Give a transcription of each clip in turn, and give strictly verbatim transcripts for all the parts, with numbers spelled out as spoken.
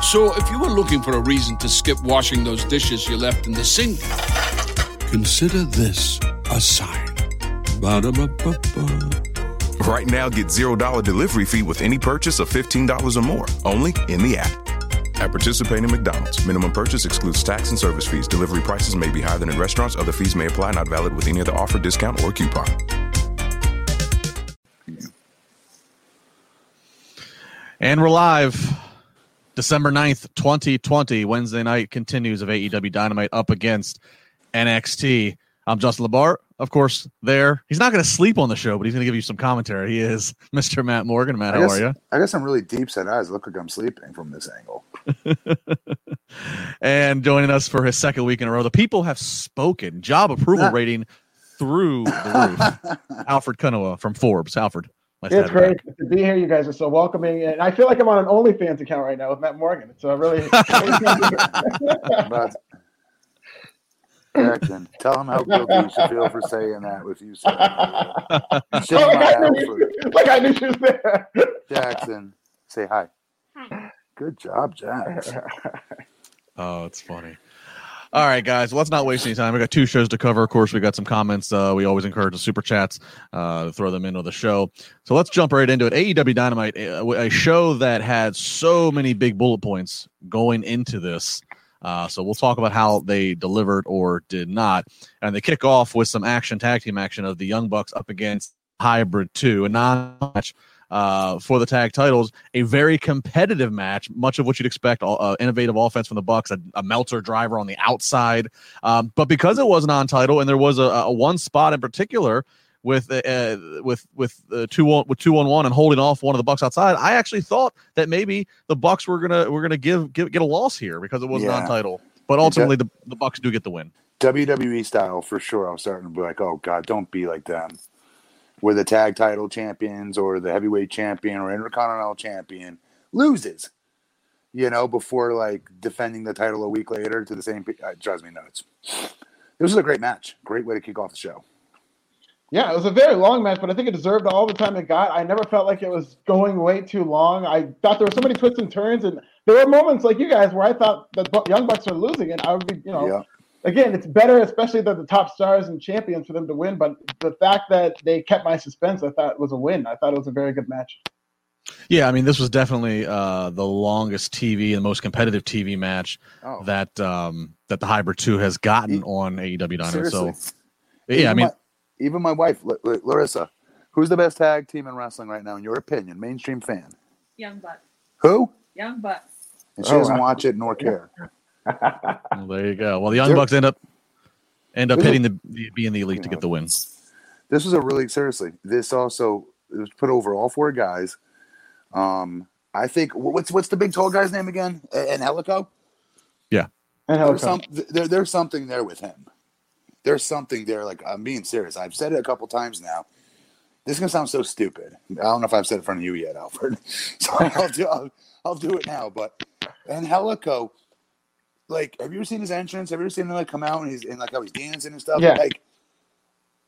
So if you were looking for a reason to skip washing those dishes you left in the sink, consider this a sign. Ba-da-ba-ba-ba. Right now, get zero dollars delivery fee with any purchase of fifteen dollars or more, only in the app. At participating McDonald's, minimum purchase excludes tax and service fees. Delivery prices may be higher than in restaurants. Other fees may apply. Not valid with any other offer, discount, or coupon. And we're live. December ninth, twenty twenty, Wednesday night continues of A E W Dynamite up against N X T. I'm Justin Labar, of course, there. He's not going to sleep on the show, but he's going to give you some commentary. He is Mister Matt Morgan. Matt, guess, how are you? I guess I'm really deep set eyes. Look like I'm sleeping from this angle. And joining us for his second week in a row, the people have spoken. Job approval rating through the roof. Alfred Kunawa from Forbes. Alfred. Nice it's great to be here. You guys are so welcoming, and I feel like I'm on an OnlyFans account right now with Matt Morgan. So I really Erickson, tell him how guilty you should feel for saying that with you saying that. Shit, oh, like, I knew, like I knew she was there. Jackson, say hi. Hi. Good job, Jackson. Oh, it's funny. All right, guys, well, let's not waste any time. We got two shows to cover. Of course, we got some comments. Uh, we always encourage the super chats, uh, throw them into the show. So let's jump right into it. A E W Dynamite, a, a show that had so many big bullet points going into this. Uh, so we'll talk about how they delivered or did not. And they kick off with some action, tag team action of the Young Bucks up against Hybrid two, a non-match uh, for the tag titles, a very competitive match, much of what you'd expect, uh, innovative offense from the Bucks, a, a Meltzer driver on the outside. Um, but because it was non-title and there was a, a one spot in particular with, uh, with, with, uh, two on, with two on one and holding off one of the Bucks outside, I actually thought that maybe the Bucks were going to, we're going to give, give, get a loss here because it was yeah. non-title, but ultimately the, the Bucks do get the win. W W E style for sure. I'm starting to be like, oh God, don't be like them. Where the tag title champions or the heavyweight champion or intercontinental champion loses, you know, before like defending the title a week later to the same pe- – it drives me nuts. This was a great match. Great way to kick off the show. Yeah, it was a very long match, but I think it deserved all the time it got. I never felt like it was going way too long. I thought there were so many twists and turns, and there were moments like you guys where I thought the Young Bucks were losing, and I would be, you know yeah. – Again, it's better, especially the, the top stars and champions, for them to win. But the fact that they kept my suspense, I thought was a win. I thought it was a very good match. Yeah, I mean, this was definitely uh, the longest T V and most competitive T V match oh. that um, that the Hybrid two has gotten e- on A E W Dynamite. Seriously. So, yeah, even I mean, my, even my wife, L- L- Larissa, who's the best tag team in wrestling right now, in your opinion, mainstream fan? Young Bucks. Who? Young Bucks. And she oh, doesn't wow. watch it nor care. Yeah. Well, there you go. Well, the Young Bucks end up end up hitting the being the elite to get the wins. This was a really seriously. This also it was put over all four guys. Um, I think what's what's the big tall guy's name again? Angélico. Yeah, Angélico. Some, there, there's something there with him. There's something there. Like I'm being serious. I've said it a couple times now. This is gonna sound so stupid. I don't know if I've said it in front of you yet, Alfred. So I'll do I'll, I'll do it now. But Angélico. Like, have you ever seen his entrance? Have you ever seen him like come out and he's and like how he's dancing and stuff? Yeah. Like,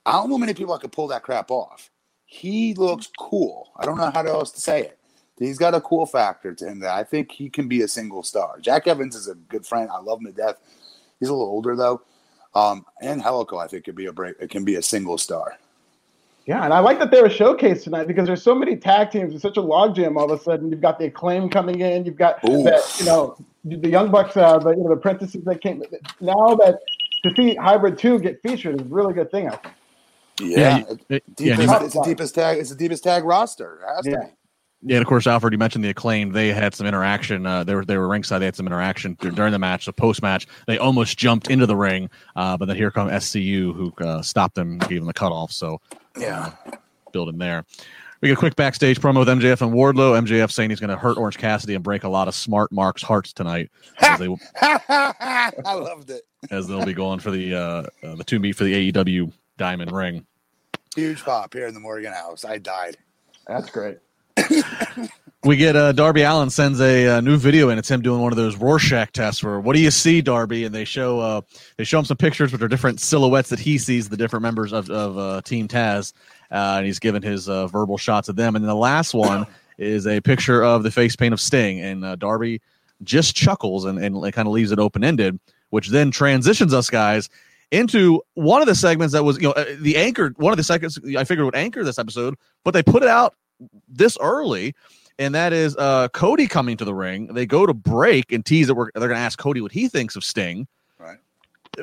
I don't know many people that could pull that crap off. He looks cool. I don't know how else to say it. He's got a cool factor to him that I think he can be a single star. Jack Evans is a good friend. I love him to death. He's a little older though. Um, and Helico, I think, could be a break. It can be a single star. Yeah, and I like that they were showcased tonight because there's so many tag teams. It's such a logjam all of a sudden. You've got the Acclaim coming in. You've got that, you know, the Young Bucks, uh, the, you know, the apprentices that came. Now that to see Hybrid two get featured is a really good thing, I think. Yeah, yeah, it, it, deepest, yeah it's the deepest tag. It's the deepest tag roster. It has yeah. to be. Yeah, and of course, Alfred, you mentioned the Acclaim. They had some interaction. Uh, they were they were ringside. They had some interaction during the match. The post match, they almost jumped into the ring, uh, but then here come S C U, who uh, stopped them, gave them the cutoff. So, yeah, uh, building there. We get a quick backstage promo with M J F and Wardlow. M J F saying he's going to hurt Orange Cassidy and break a lot of smart Mark's hearts tonight. As they, I loved it. As they'll be going for the uh, uh, the two meet for the A E W Diamond Ring. Huge pop here in the Morgan house. I died. That's great. We get uh, Darby Allin sends a, a new video in. It's him doing one of those Rorschach tests where, what do you see, Darby? And they show uh, they show him some pictures, which are different silhouettes that he sees, the different members of, of uh, Team Taz. Uh, and he's given his uh, verbal shots of them. And the last one is a picture of the face paint of Sting. And uh, Darby just chuckles and, and kind of leaves it open-ended, which then transitions us, guys, into one of the segments that was, you know, the anchor, one of the segments I figured would anchor this episode, but they put it out this early, and that is uh, Cody coming to the ring. They go to break and tease that we're, they're going to ask Cody what he thinks of Sting. Right.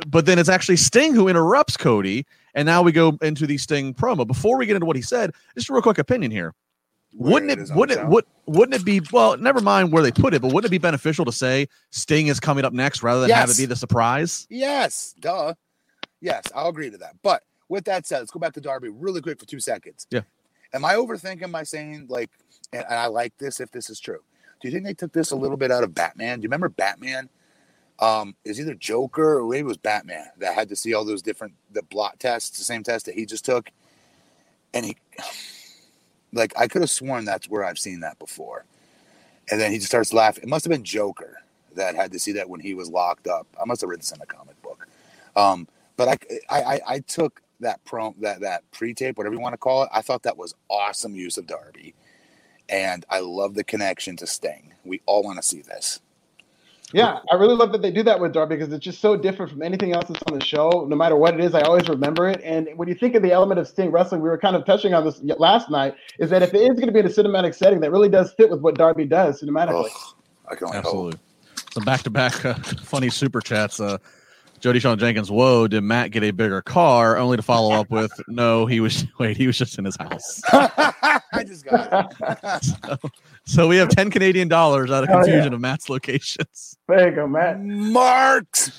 But then it's actually Sting who interrupts Cody, and now we go into the Sting promo. Before we get into what he said, just a real quick opinion here. Wouldn't it, it wouldn't it, would, wouldn't it be, well, never mind where they put it, but wouldn't it be beneficial to say Sting is coming up next rather than yes. have it be the surprise? Yes, duh. Yes, I'll agree to that. But with that said, let's go back to Darby really quick for two seconds. Yeah. Am I overthinking by saying, like, and I like this if this is true, do you think they took this a little bit out of Batman? Do you remember Batman? Um, is either Joker or maybe it was Batman that had to see all those different the blot tests, the same test that he just took. And he, like, I could have sworn that's where I've seen that before. And then he just starts laughing. It must have been Joker that had to see that when he was locked up. I must have read this in a comic book. Um, but I, I, I, I took that prom that, that pre-tape, whatever you want to call it. I thought that was awesome use of Darby. And I love the connection to Sting. We all want to see this. Yeah, I really love that they do that with Darby because it's just so different from anything else that's on the show. No matter what it is, I always remember it. And when you think of the element of Sting wrestling, we were kind of touching on this last night, is that if it is going to be in a cinematic setting, that really does fit with what Darby does cinematically. Oh, I can only Absolutely. Hope. So back-to-back uh, funny super chats. Uh, Jody Sean Jenkins, whoa, did Matt get a bigger car? Only to follow up with, no, he was, wait, he was just in his house. I just got it. so, so we have ten Canadian dollars out of confusion oh, yeah. of Matt's locations. There you go, Matt. Marked.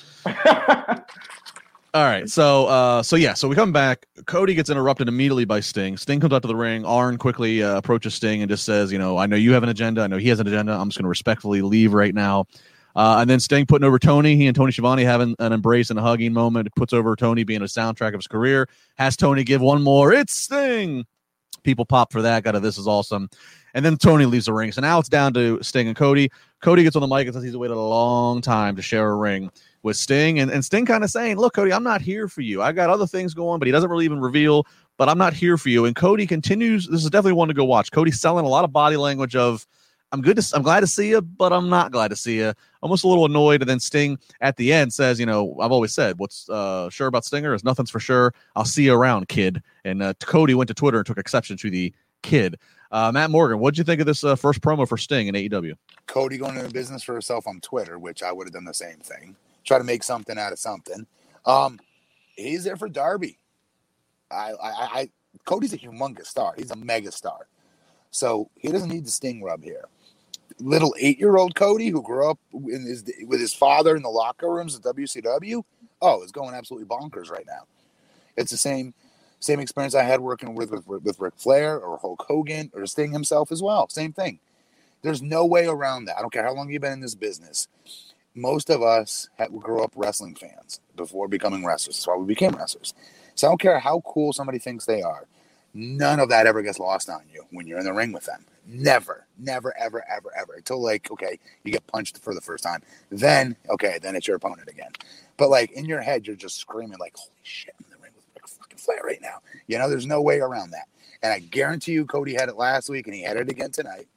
All right. So, uh, so yeah, so we come back. Cody gets interrupted immediately by Sting. Sting comes out to the ring. Arn quickly uh, approaches Sting and just says, you know, I know you have an agenda. I know he has an agenda. I'm just going to respectfully leave right now. Uh, and then Sting putting over Tony. He and Tony Schiavone having an embrace and a hugging moment. Puts over Tony being a soundtrack of his career. Has Tony give one more. It's Sting. People pop for that. Got a, this is awesome. And then Tony leaves the ring. So now it's down to Sting and Cody. Cody gets on the mic and says he's waited a long time to share a ring with Sting. And, and Sting kind of saying, look, Cody, I'm not here for you. I got other things going, but he doesn't really even reveal, but I'm not here for you. And Cody continues. This is definitely one to go watch. Cody's selling a lot of body language of, I'm good. To, I'm glad to see you, but I'm not glad to see you. Almost a little annoyed. And then Sting at the end says, you know, I've always said what's uh, sure about Stinger is nothing's for sure. I'll see you around, kid. And uh, Cody went to Twitter and took exception to the kid. Uh, Matt Morgan, what'd you think of this uh, first promo for Sting in A E W? Cody going into business for herself on Twitter, which I would have done the same thing. Try to make something out of something. Um, he's there for Darby. I, I, I, Cody's a humongous star. He's a mega star. So he doesn't need the Sting rub here. Little eight-year-old Cody, who grew up in his, with his father in the locker rooms at W C W, oh, is going absolutely bonkers right now. It's the same same experience I had working with, with, with Ric Flair or Hulk Hogan or Sting himself as well. Same thing. There's no way around that. I don't care how long you've been in this business. Most of us have, grew up wrestling fans before becoming wrestlers. That's why we became wrestlers. So I don't care how cool somebody thinks they are. None of that ever gets lost on you when you're in the ring with them. Never, never, ever, ever, ever. Until, like, okay, you get punched for the first time. Then, okay, then it's your opponent again. But, like, in your head, you're just screaming, like, holy shit, I'm in the ring with Ric fucking Flair right now. You know, there's no way around that. And I guarantee you Cody had it last week, and he had it again tonight.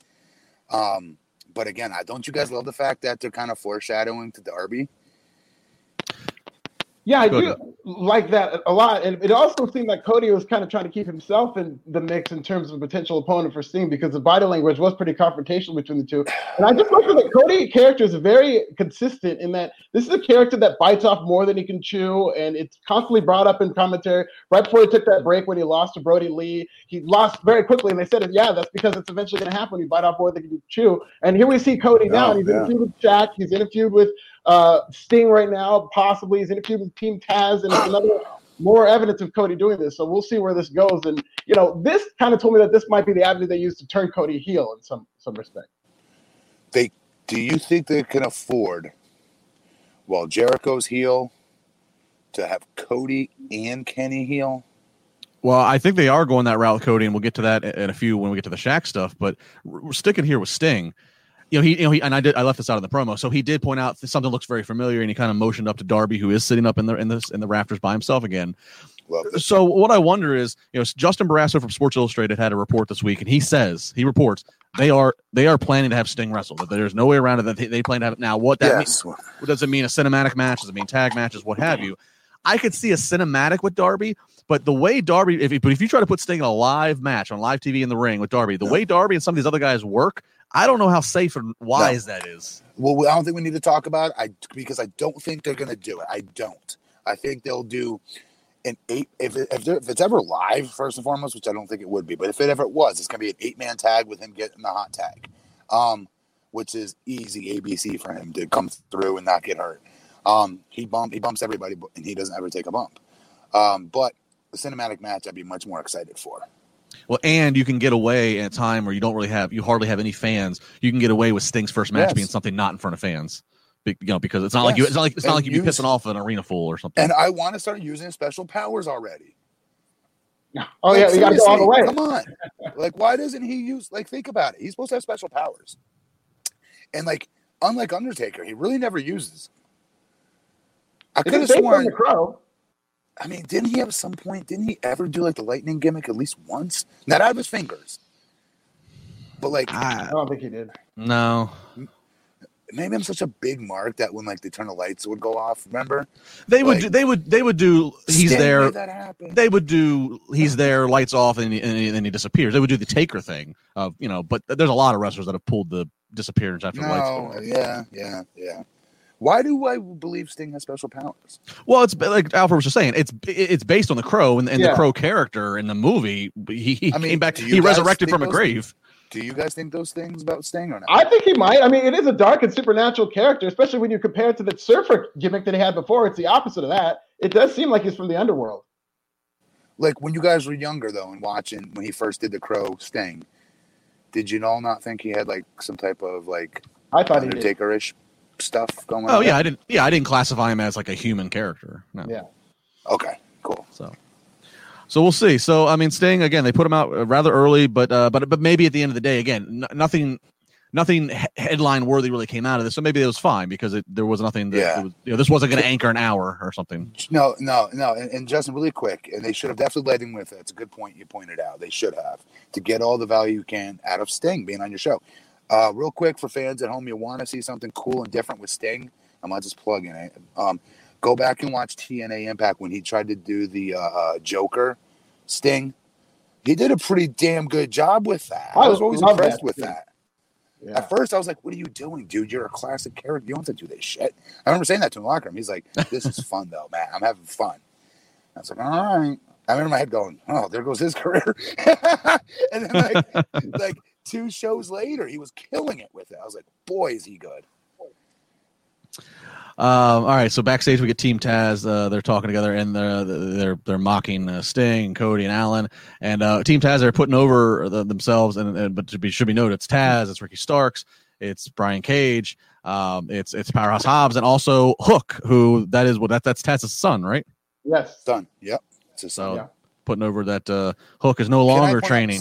Um, but, again, I, don't you guys love the fact that they're kind of foreshadowing to Darby? Yeah, I do like that a lot. And it also seemed like Cody was kind of trying to keep himself in the mix in terms of a potential opponent for Sting because the body language was pretty confrontational between the two. And I just look at the Cody character is very consistent in that this is a character that bites off more than he can chew, and it's constantly brought up in commentary. Right before he took that break when he lost to Brody Lee, he lost very quickly, and they said, yeah, that's because it's eventually going to happen when you bite off more than you can chew. And here we see Cody oh, now, and he's yeah. in a feud with Shaq, he's in a feud with uh Sting right now, possibly. He's in a feud with Team Taz, and it's another more evidence of Cody doing this. So we'll see where this goes. And, you know, this kind of told me that this might be the avenue they used to turn Cody heel in some, some respect. They, do you think they can afford, while Jericho's heel, to have Cody and Kenny heel? Well, I think they are going that route with Cody, and we'll get to that in a few when we get to the Shaq stuff. But we're sticking here with Sting. You know, he, you know, he, and I did. I left this out of the promo. So he did point out that something looks very familiar, and he kind of motioned up to Darby, who is sitting up in the in this in the rafters by himself again. Love this. So what I wonder is, you know, Justin Barrasso from Sports Illustrated had a report this week, and he says he reports they are they are planning to have Sting wrestle. That there's no way around it. That they, they plan to have it now. What that yes. means? What does it mean? A cinematic match? Does it mean tag matches? What have you? I could see a cinematic with Darby, but the way Darby, if but if you try to put Sting in a live match on live T V in the ring with Darby, the no. way Darby and some of these other guys work, I don't know how safe and wise no. that is. Well, I don't think we need to talk about it I, because I don't think they're going to do it. I don't. I think they'll do an eight if it, if, if it's ever live, first and foremost, which I don't think it would be. But if it ever was, it's going to be an eight-man tag with him getting the hot tag, um, which is easy A B C for him to come through and not get hurt. Um, he bump he bumps everybody, and he doesn't ever take a bump. Um, but the cinematic match, I'd be much more excited for. Well, and you can get away at a time where you don't really have, you hardly have any fans. You can get away with Sting's first match yes. being something not in front of fans, Be, you know, because it's not yes. like you, it's not like it's and not like you'd be pissing off an arena full or something. And I want to start using special powers already. Oh like, yeah, we got to go all the way. Come on, like why doesn't he use? Like think about it. He's supposed to have special powers, and like unlike Undertaker, he really never uses. I could have sworn the Crow. I mean, didn't he at some point, didn't he ever do like the lightning gimmick at least once? Not out of his fingers. But like I, I don't think he did. No. Maybe I'm such a big mark that when like they turn the lights would go off, remember? They would like, do, they would they would do he's there. That they would do he's there, lights off, and then he, he, he disappears. They would do the Taker thing of, you know, but there's a lot of wrestlers that have pulled the disappearance after no, the lights go off. Yeah, yeah, yeah. Why do I believe Sting has special powers? Well, it's like Alfred was just saying, it's it's based on the Crow and, and yeah. the Crow character in the movie. He, he I mean, came back, he resurrected from a grave. Things, do you guys think those things about Sting or not? I think he might. I mean, it is a dark and supernatural character, especially when you compare it to the surfer gimmick that he had before. It's the opposite of that. It does seem like he's from the underworld. Like when you guys were younger, though, and watching when he first did the Crow Sting, did you all not think he had like some type of like I thought Undertaker-ish? Stuff going on. Oh yeah, I didn't. Yeah, I didn't classify him as like a human character. No. Yeah. Okay. Cool. So, so we'll see. So I mean, Sting again. They put him out rather early, but uh, but but maybe at the end of the day, again, n- nothing, nothing headline worthy really came out of this. So maybe it was fine because it, there was nothing. That, yeah. It was, you know, this wasn't going to anchor an hour or something. No, no, no. And, and Justin, really quick, and they should have definitely led him with it. It's a good point you pointed out. They should have to get all the value you can out of Sting being on your show. Uh, real quick for fans at home, you want to see something cool and different with Sting? I'm not just plugging it. Um, go back and watch T N A Impact when he tried to do the uh, Joker Sting. He did a pretty damn good job with that. I was always impressed that with that. Yeah. At first, I was like, what are you doing, dude? You're a classic character. You don't have to do this shit. I remember saying that to him in the locker room. He's like, this is fun, though, man. I'm having fun. I was like, all right. I remember my head going, oh, there goes his career. And then, like, like, two shows later, he was killing it with it. I was like, boy, is he good. Um, all right, so backstage we get Team Taz. Uh, they're talking together, and they're they're, they're mocking uh, Sting, Cody, and Allen. And uh, Team Taz, they're putting over the, themselves, and, and but to be, should be noted, it's Taz, it's Ricky Starks, it's Brian Cage, um, it's it's Powerhouse Hobbs, and also Hook, who that is what that, that's Taz's son, right? Yes, son. Yep. It's his son. So yeah. Putting over that uh, Hook is no longer training.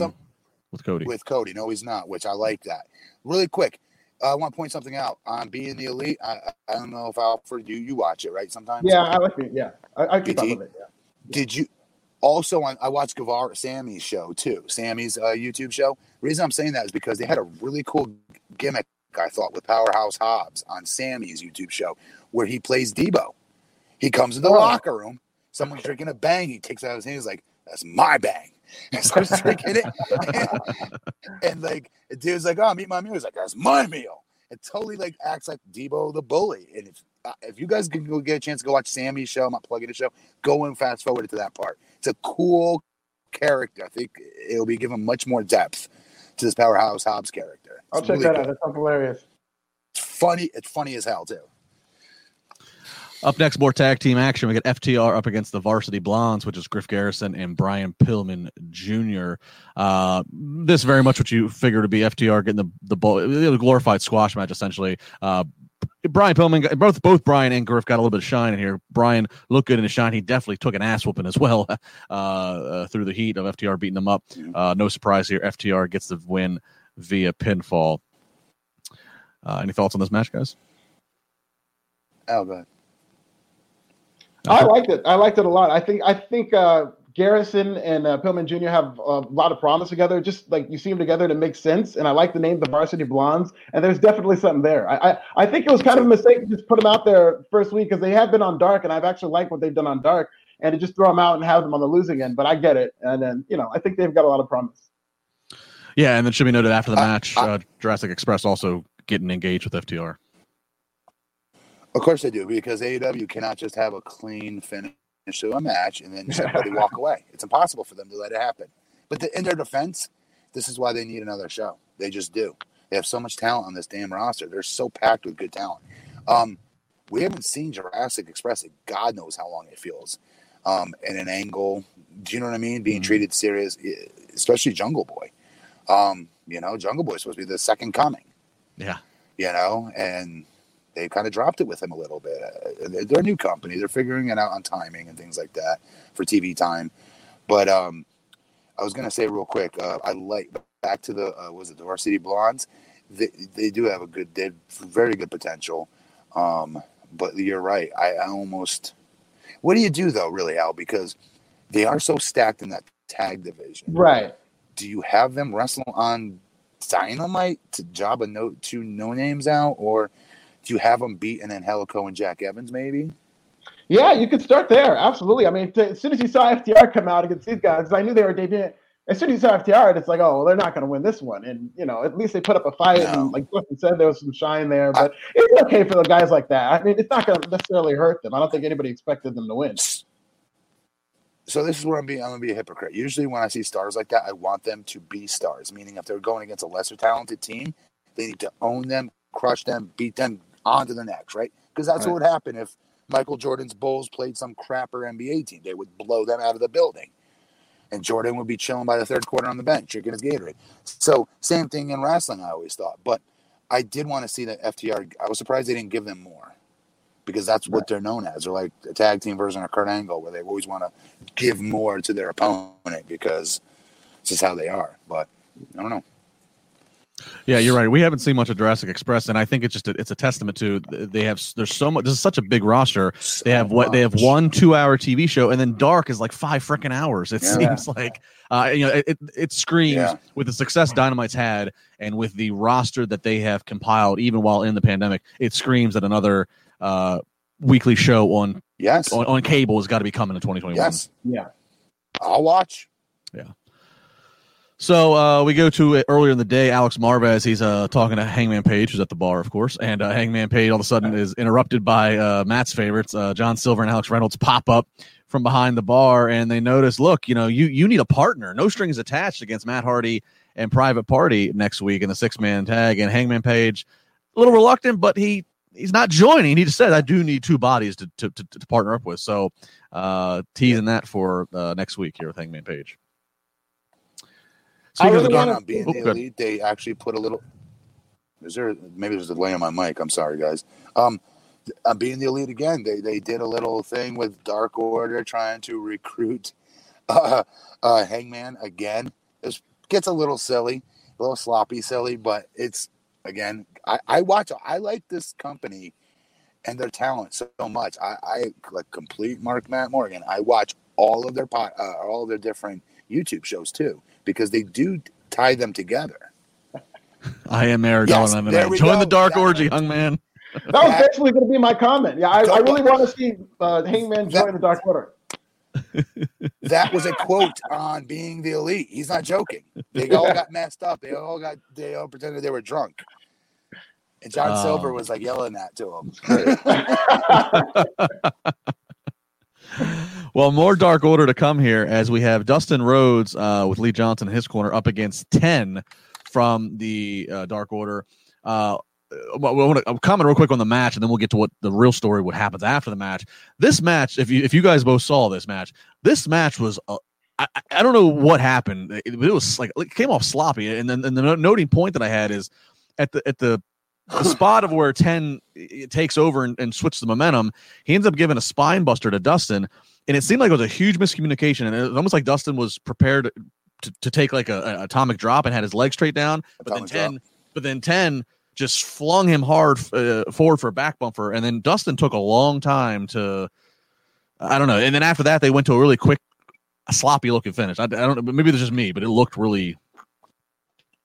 With Cody. With Cody. No, he's not, which I like that. Really quick, uh, I want to point something out. On um, Being the Elite, I, I don't know if Alfred, you you watch it, right, sometimes? Yeah, I like it, yeah. I, I keep up with it, yeah. Did you – also, on, I watched Guevara, Sammy's show, too, Sammy's uh, YouTube show. The reason I'm saying that is because they had a really cool gimmick, I thought, with Powerhouse Hobbs on Sammy's YouTube show where he plays Debo. He comes in the oh. locker room. Someone's drinking a bang. He takes out his hand. He's like, that's my bang. So drinking it, and, and like the dude's like, "Oh, I'm eating my meal." He's like, "That's my meal." It totally like acts like Debo the bully. And if uh, if you guys can go get a chance to go watch Sammy's show, I'm not plugging the show. Go and fast forward to that part. It's a cool character. I think it'll be given much more depth to this Powerhouse Hobbs character. It's I'll check really that cool. out. That sounds hilarious. It's funny. It's funny as hell too. Up next, more tag team action. We get F T R up against the Varsity Blondes, which is Griff Garrison and Brian Pillman Junior Uh, this very much what you figure to be F T R getting the the ball, a glorified squash match essentially. Uh, Brian Pillman, both both Brian and Griff got a little bit of shine in here. Brian looked good in his shine. He definitely took an ass whooping as well uh, uh, through the heat of F T R beating them up. Uh, no surprise here. F T R gets the win via pinfall. Uh, any thoughts on this match, guys? Oh, good. I liked it. I liked it a lot. I think I think uh, Garrison and uh, Pillman Junior have a lot of promise together. Just like you see them together, and it makes sense. And I like the name, the Varsity Blondes. And there's definitely something there. I I, I think it was kind of a mistake to just put them out there first week because they have been on Dark, and I've actually liked what they've done on Dark. And to just throw them out and have them on the losing end. But I get it. And then you know, I think they've got a lot of promise. Yeah, and then should be noted after the I, match, I, uh, Jurassic Express also getting engaged with F T R. Of course they do, because A E W cannot just have a clean finish to a match and then somebody walk away. It's impossible for them to let it happen. But the, in their defense, this is why they need another show. They just do. They have so much talent on this damn roster. They're so packed with good talent. Um, we haven't seen Jurassic Express in God knows how long it feels. Um, in an angle, do you know what I mean? Being mm-hmm. treated serious, especially Jungle Boy. Um, you know, Jungle Boy is supposed to be the second coming. Yeah. You know, and... they kind of dropped it with him a little bit. Uh, they're, they're a new company. They're figuring it out on timing and things like that for T V time. But um, I was going to say real quick, uh, I like back to the, uh, was it the Varsity Blondes? They, they do have a good, they have very good potential. Um, but you're right. I, I almost, what do you do though, really, Al? Because they are so stacked in that tag division. Right. Do you have them wrestle on Dynamite to job a no, two no names out, or do you have them beat and then Angélico and Jack Evans, maybe? Yeah, you could start there. Absolutely. I mean, t- as soon as you saw F T R come out against these guys, I knew they were debuting. As soon as you saw F T R, it's like, oh, well, they're not going to win this one. And, you know, at least they put up a fight. No. And like Justin said, there was some shine there. But I, it's okay for the guys like that. I mean, it's not going to necessarily hurt them. I don't think anybody expected them to win. So this is where I'm being, I'm going to be a hypocrite. Usually when I see stars like that, I want them to be stars, meaning if they're going against a lesser talented team, they need to own them, crush them, beat them, on to the next, right? Because that's right. What would happen if Michael Jordan's Bulls played some crapper N B A team. They would blow them out of the building. And Jordan would be chilling by the third quarter on the bench, drinking his Gatorade. So, same thing in wrestling, I always thought. But I did want to see that F T R. I was surprised they didn't give them more. Because that's what right. they're known as. They're like a tag team version of Kurt Angle, where they always want to give more to their opponent because this is how they are. But, I don't know. Yeah, you're right. We haven't seen much of Jurassic Express, and I think it's just a, it's a testament to they have there's so much. This is such a big roster. So they have what they have one two hour T V show, and then Dark is like five freaking hours. It yeah. seems like uh, you know it. It screams yeah. with the success Dynamite's had, and with the roster that they have compiled, even while in the pandemic, it screams that another uh, weekly show on yes on, on cable has got to be coming in twenty twenty-one. Yes, yeah, I'll watch. Yeah. So uh, we go to it earlier in the day. Alex Marvez, he's uh, talking to Hangman Page, who's at the bar, of course. And uh, Hangman Page all of a sudden is interrupted by uh, Matt's favorites, uh, John Silver and Alex Reynolds, pop up from behind the bar. And they notice, look, you know, you you need a partner. No strings attached against Matt Hardy and Private Party next week in the six-man tag. And Hangman Page, a little reluctant, but he he's not joining. He just said, I do need two bodies to, to, to, to partner up with. So uh, teasing that for uh, next week here with Hangman Page. Speaking I really want to be in the elite. They actually put a little. Is there maybe there's a delay on my mic? I'm sorry, guys. Um, I'm being the elite again. They they did a little thing with Dark Order trying to recruit uh, uh, Hangman again. It gets a little silly, a little sloppy, silly, but it's again. I, I watch. I like this company and their talent so much. I, I like complete Mark Matt Morgan. I watch all of their pot, uh, all of their different YouTube shows too. Because they do tie them together. I am Aaron yes, Dolan. Join go. the dark that orgy, young man. That was actually going to be my comment. Yeah, I, I really want to see uh, Hangman join that, the Dark Order. That was a quote on Being the Elite. He's not joking. They all got messed up. They all got. They all pretended they were drunk. And John um, Silver was like yelling that to him. Well, more Dark Order to come here as we have Dustin Rhodes uh, with Lee Johnson in his corner up against ten from the uh, Dark Order. Uh, I want to comment real quick on the match, and then we'll get to what the real story, what happens after the match. This match, if you if you guys both saw this match, this match was uh, I, I don't know what happened. It, it was like it came off sloppy. And then and the noting point that I had is at the at the, the spot of where ten it takes over and, and switches the momentum. He ends up giving a spine buster to Dustin, and it seemed like it was a huge miscommunication. And it was almost like Dustin was prepared to, to take like a, an atomic drop and had his leg straight down. But atomic then ten, drop. but then ten. Just flung him hard uh, forward for a back bumper, and then Dustin took a long time to, I don't know. And then after that, they went to a really quick, sloppy looking finish. I, I don't know. Maybe it's just me, but it looked really,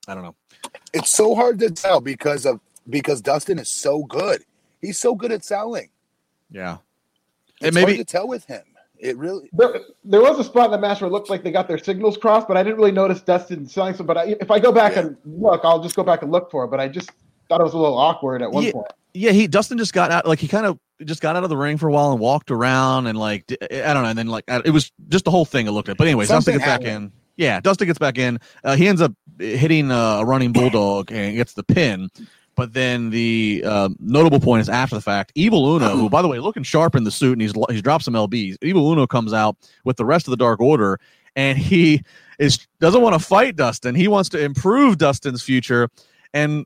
I don't know. It's so hard to tell because of because Dustin is so good. He's so good at selling. Yeah, it's and maybe hard to tell with him. It really there, there was a spot in the match where it looked like they got their signals crossed, but I didn't really notice Dustin selling some. But I, if I go back yeah. and look, I'll just go back and look for it. But I just. Thought it was a little awkward at one yeah, point. Yeah, he Dustin just got out, like he kind of just got out of the ring for a while and walked around and like I don't know, and then like it was just the whole thing. I looked at, but anyway, Dustin gets happened. back in. Yeah, Dustin gets back in. Uh, he ends up hitting uh, a running bulldog and gets the pin. But then the uh, notable point is after the fact, Evil Uno, who by the way looking sharp in the suit, and he's he's dropped some L Bs. Evil Uno comes out with the rest of the Dark Order, and he is doesn't want to fight Dustin. He wants to improve Dustin's future, and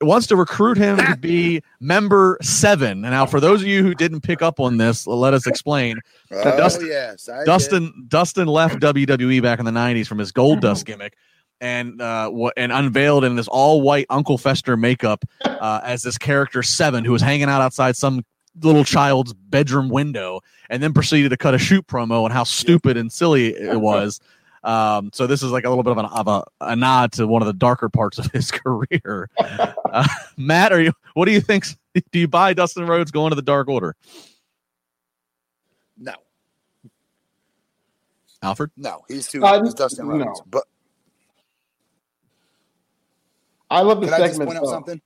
wants to recruit him to be member seven. Now, for those of you who didn't pick up on this, let us explain. Oh, Dustin, yes, Dustin, did. Dustin left W W E back in the nineties from his Gold Dust gimmick, and uh, what and unveiled in this all white Uncle Fester makeup uh, as this character Seven, who was hanging out outside some little child's bedroom window, and then proceeded to cut a shoot promo on how stupid and silly it was. Um, so this is like a little bit of, an, of a, a nod to one of the darker parts of his career. Uh, Matt, are you? What do you think? Do you buy Dustin Rhodes going to the Dark Order? No. Alfred? No, he's too uh, he's Dustin Rhodes. No. But I love the Can segment. I just point out something?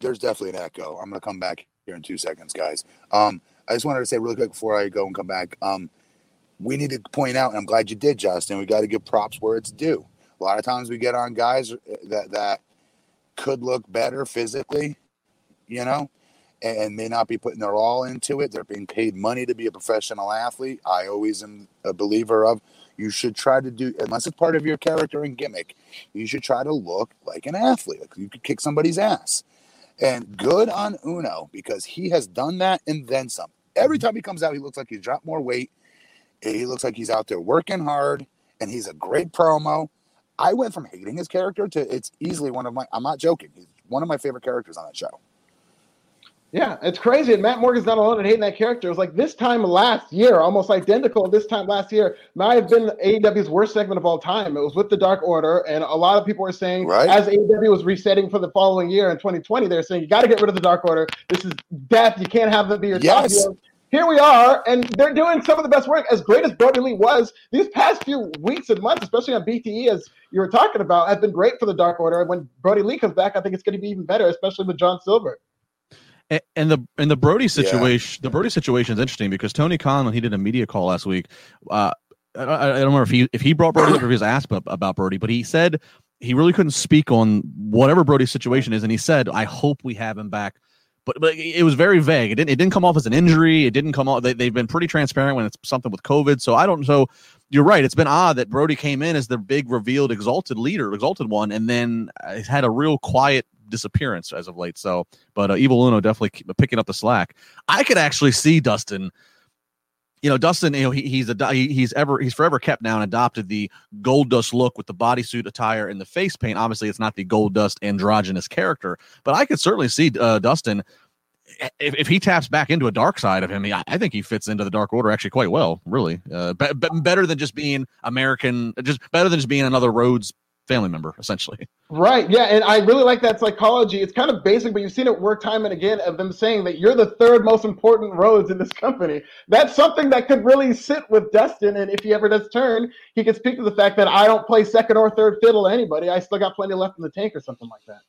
There's definitely an echo. I'm going to come back here in two seconds, guys. Um, I just wanted to say really quick before I go and come back. Um. We need to point out, and I'm glad you did, Justin, we got to give props where it's due. A lot of times we get on guys that, that could look better physically, you know, and, and may not be putting their all into it. They're being paid money to be a professional athlete. I always am a believer of you should try to do, unless it's part of your character and gimmick, you should try to look like an athlete. Like you could kick somebody's ass. And good on Uno, because he has done that and then some. Every time he comes out, he looks like he dropped more weight. He looks like he's out there working hard, and he's a great promo. I went from hating his character to it's easily one of my – I'm not joking. He's one of my favorite characters on that show. Yeah, it's crazy, and Matt Morgan's not alone in hating that character. It was like this time last year, almost identical this time last year, might have been A E W's worst segment of all time. It was with the Dark Order, and a lot of people were saying, right? As A E W was resetting for the following year in twenty twenty, they were saying, you got to get rid of the Dark Order. This is death. You can't have them be your yes. top. Here we are, and they're doing some of the best work. As great as Brody Lee was, these past few weeks and months, especially on B T E, as you were talking about, have been great for the Dark Order. And when Brody Lee comes back, I think it's going to be even better, especially with John Silver. And, and the and the Brody situation, yeah. the Brody situation is interesting because Tony Khan, when he did a media call last week, uh, I, I don't remember if he if he brought Brody or if he was asked about Brody, but he said he really couldn't speak on whatever Brody's situation is, and he said, "I hope we have him back." But, but it was very vague. It didn't it didn't come off as an injury. It didn't come off. They, they've been pretty transparent when it's something with COVID. So I don't know. So you're right. It's been odd that Brody came in as the big revealed exalted leader, exalted one, and then it's had a real quiet disappearance as of late. So, but uh, Evil Uno definitely picking up the slack. I could actually see Dustin. You know, Dustin, you know, he, he's a he, he's ever he's forever kept now and adopted the Gold Dust look with the bodysuit attire and the face paint. Obviously, it's not the Gold Dust androgynous character, but I could certainly see uh, Dustin if, if he taps back into a dark side of him. He, I think he fits into the Dark Order actually quite well, really, uh, be, be, better than just being American, just better than just being another Rhodes family member, essentially. Right. Yeah. And I really like that psychology. It's kind of basic, but you've seen it work time and again of them saying that you're the third most important Rhodes in this company. That's something that could really sit with Dustin. And if he ever does turn, he can speak to the fact that I don't play second or third fiddle to anybody. I still got plenty left in the tank or something like that.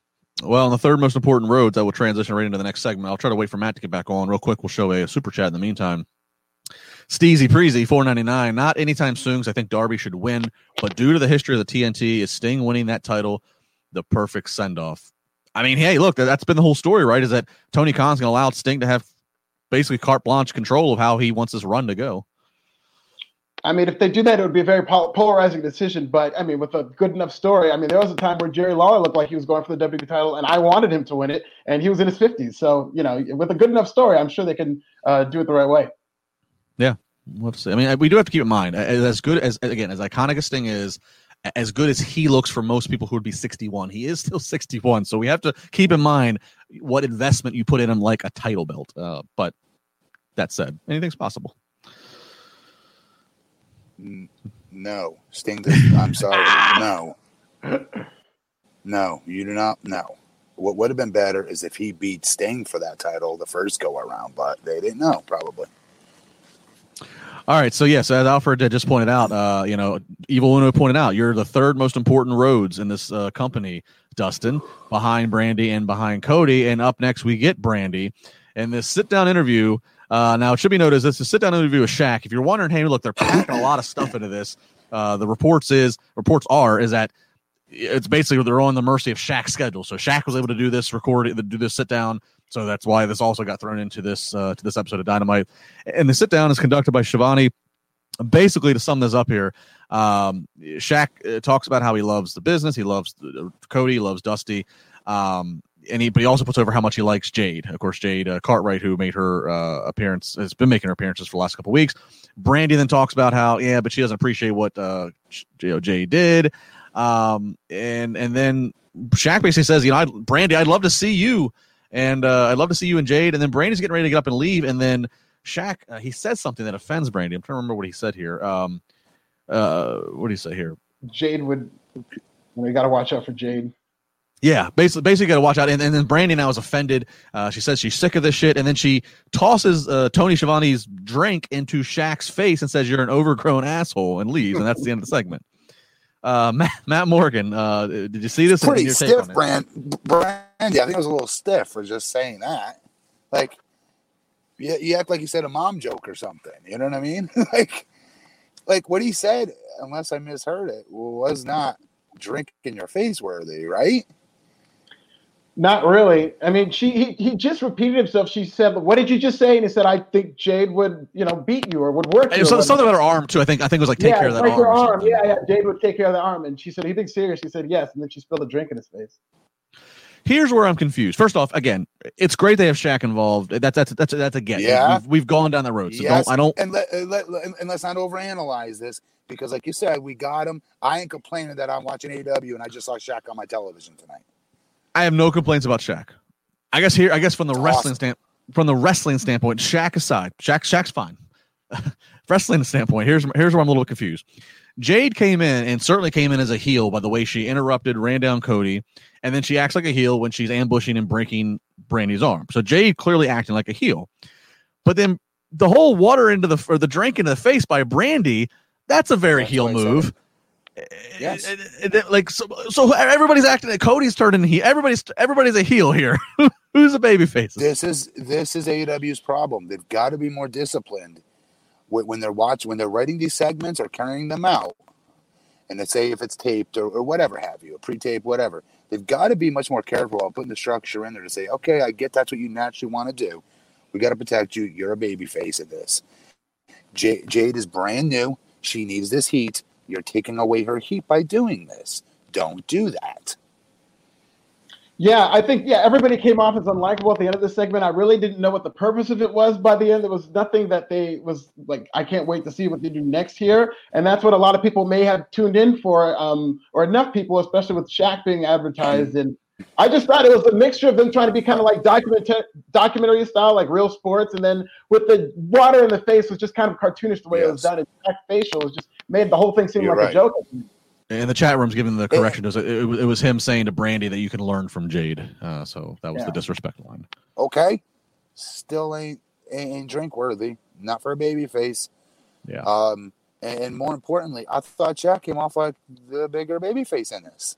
Well, on the third most important Rhodes, I will transition right into the next segment. I'll try to wait for Matt to get back on real quick. We'll show a super chat in the meantime. Steezy Preezy, four ninety-nine. Not anytime soon, because I think Darby should win. But due to the history of the T N T, is Sting winning that title the perfect send-off? I mean, hey, look, that's been the whole story, right? Is that Tony Khan's going to allow Sting to have basically carte blanche control of how he wants this run to go. I mean, if they do that, it would be a very pol- polarizing decision. But, I mean, with a good enough story, I mean, there was a time where Jerry Lawler looked like he was going for the W W E title, and I wanted him to win it, and he was in his fifties. So, you know, with a good enough story, I'm sure they can uh, do it the right way. Yeah. We'll have to see. I mean, we do have to keep in mind, as, as good as, again, as iconic as Sting is, as good as he looks for most people who would be sixty-one, he is still sixty-one. So we have to keep in mind what investment you put in him, like a title belt. Uh, but that said, anything's possible. No, Sting. Does, I'm sorry. No, no, you do not. No. What would have been better is if he beat Sting for that title the first go around, but they didn't know probably. All right, so yes, as Alfred just pointed out, uh, you know, Evil Uno pointed out, you're the third most important roads in this uh, company, Dustin, behind Brandy and behind Cody. And up next, we get Brandy and this sit-down interview. Uh, now, it should be noted, this is a sit-down interview with Shaq. If you're wondering, hey, look, they're packing a lot of stuff into this. Uh, the reports is reports are is that it's basically they're on the mercy of Shaq's schedule. So Shaq was able to do this record, do this sit-down. So that's why this also got thrown into this uh, to this episode of Dynamite. And the sit-down is conducted by Schiavone. Basically, to sum this up here, um, Shaq uh, talks about how he loves the business. He loves uh, Cody, he loves Dusty. Um, and he, but he also puts over how much he likes Jade. Of course, Jade uh, Cartwright, who made her uh, appearance, has been making her appearances for the last couple of weeks. Brandy then talks about how, yeah, but she doesn't appreciate what uh, you know, Jade did. Um, and, and then Shaq basically says, you know, I'd, Brandy, I'd love to see you. And uh, I'd love to see you and Jade. And then Brandy's getting ready to get up and leave. And then Shaq, uh, he says something that offends Brandy. I'm trying to remember what he said here. Um, uh, what did he say here? Jade would, you know, you got to watch out for Jade. Yeah, basically, basically got to watch out. And, and then Brandy now is offended. Uh, she says she's sick of this shit. And then she tosses uh, Tony Schiavone's drink into Shaq's face and says, you're an overgrown asshole, and leaves. And that's the end of the segment. Uh, Matt, Matt Morgan, uh, did you see this? It's pretty stiff, Brandy. Brandy, I think it was a little stiff for just saying that. Like, you, you act like you said a mom joke or something. You know what I mean? like, like what he said, unless I misheard it, was not drink in your face worthy, right? Not really. I mean, she he, he just repeated himself. She said, "What did you just say?" And he said, "I think Jade would, you know, beat you or would work." And you so, something about her arm too. I think I think it was like take yeah, care of that like arm. Her arm. Yeah, yeah. Jade would take care of the arm, and she said, "He thinks serious." She said, "Yes," and then she spilled a drink in his face. Here's where I'm confused. First off, again, it's great they have Shaq involved. That's that's that's that's a get. Yeah, we've, we've gone down that road. So yes. don't, I don't. And, let, let, let, and let's not overanalyze this because, like you said, we got him. I ain't complaining that I'm watching A E W and I just saw Shaq on my television tonight. I have no complaints about Shaq. I guess here, I guess from the awesome. wrestling stand, from the wrestling standpoint, Shaq aside, Shaq, Shaq's fine. Wrestling standpoint, here's here's where I'm a little confused. Jade came in and certainly came in as a heel by the way she interrupted, ran down Cody, and then she acts like a heel when she's ambushing and breaking Brandy's arm. So Jade clearly acting like a heel, but then the whole water into the or the drink into the face by Brandy, that's a very that's heel move. Yes. It, it, it, like so, so everybody's acting like Cody's turning heel. Everybody's everybody's a heel here. Who's a babyface? This is this is A E W's problem. They've got to be more disciplined when they're watching, when they're writing these segments or carrying them out. And let's say if it's taped or, or whatever have you, a pre-tape, whatever. They've got to be much more careful about putting the structure in there to say, okay, I get that's what you naturally want to do. We got to protect you. You're a babyface at this. J- Jade is brand new. She needs this heat. You're taking away her heat by doing this. Don't do that. Yeah, I think, yeah, everybody came off as unlikable at the end of the segment. I really didn't know what the purpose of it was by the end. There was nothing that they was like, I can't wait to see what they do next here. And that's what a lot of people may have tuned in for, um, or enough people, especially with Shaq being advertised. And I just thought it was a mixture of them trying to be kind of like documenta- documentary style, like Real Sports. And then with the water in the face was just kind of cartoonish the way yes. it was done. And Shaq's facial was just made the whole thing seem You're like right. a joke. And the chat room's giving the correction. It was, it was, it was him saying to Brandy that you can learn from Jade. Uh, so that was yeah. the disrespect line. Okay. Still ain't, ain't drink worthy. Not for a baby face. Yeah. Um, and more importantly, I thought Shaq came off like the bigger baby face in this.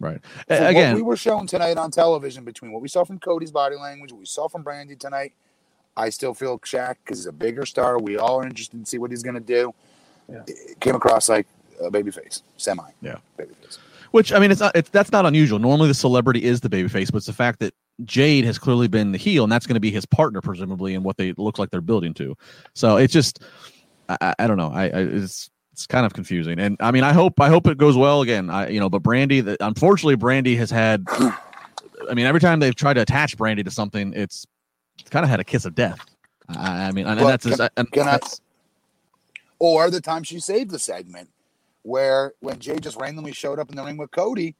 Right. So Again, what we were shown tonight on television between what we saw from Cody's body language, what we saw from Brandy tonight, I still feel Shaq because he's a bigger star. We all are interested to see what he's going to do. Yeah. It came across like a baby face, semi. Yeah. Baby face. Which, I mean, it's not, it's, that's not unusual. Normally the celebrity is the babyface, but it's the fact that Jade has clearly been the heel, and that's going to be his partner, presumably, in what they look like they're building to. So it's just, I, I don't know. I, I it's it's kind of confusing. And I mean, I hope I hope it goes well again. I you know, but Brandy, the, unfortunately, Brandy has had. I mean, every time they've tried to attach Brandy to something, it's, it's kind of had a kiss of death. I, I mean, and, well, and that's, can, and can that's I, or the time she saved the segment, where when Jade just randomly showed up in the ring with Cody,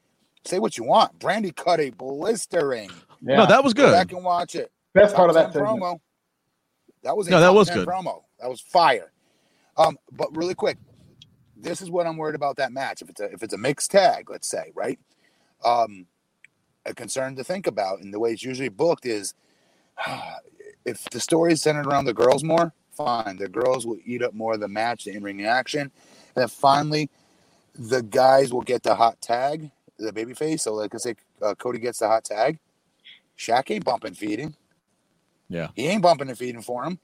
say what you want, Brandy cut a blistering. Yeah. No, that was good. Go back and watch it. Best part of that promo. That was a no, that was good promo. That was fire. Um, but really quick, this is what I'm worried about that match. If it's a if it's a mixed tag, let's say, right? Um, a concern to think about in the way it's usually booked is uh, if the story is centered around the girls more, fine. The girls will eat up more of the match, the in-ring action. And then finally, the guys will get the hot tag, the babyface. So, like I say, uh, Cody gets the hot tag. Shaq ain't bumping feeding. Yeah. He ain't bumping and feeding for him.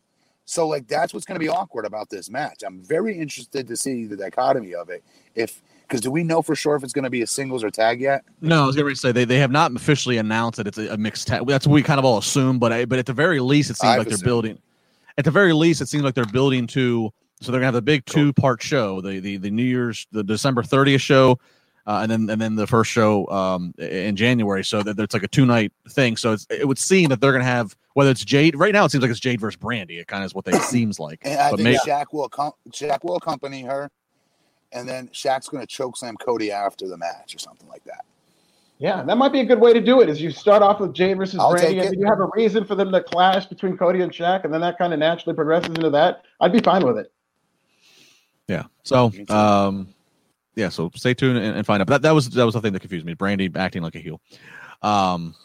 So, like, that's what's going to be awkward about this match. I'm very interested to see the dichotomy of it. If Because do we know for sure if it's going to be a singles or tag yet? No, I was going to say, they, they have not officially announced that it's a, a mixed tag. That's what we kind of all assume. But, I, but at the very least, it seems I've like assumed. they're building. At the very least, it seems like they're building to... So they're gonna have a big two part show, the the the New Year's, the December thirtieth show, uh, and then and then the first show um, in January. So that it's like a two night thing. So it's, it would seem that they're gonna have, whether it's Jade right now, it seems like it's Jade versus Brandy. It kind of is what they seems like. And I but think maybe- Shaq will com- Shaq will accompany her, and then Shaq's gonna choke slam Cody after the match or something like that. Yeah, that might be a good way to do it. Is you start off with Jade versus I'll Brandy, and you have a reason for them to clash between Cody and Shaq, and then that kind of naturally progresses into that. I'd be fine with it. Yeah. So, um, yeah. So stay tuned and, and find out. But that, that was that was the thing that confused me. Brandy acting like a heel. Um,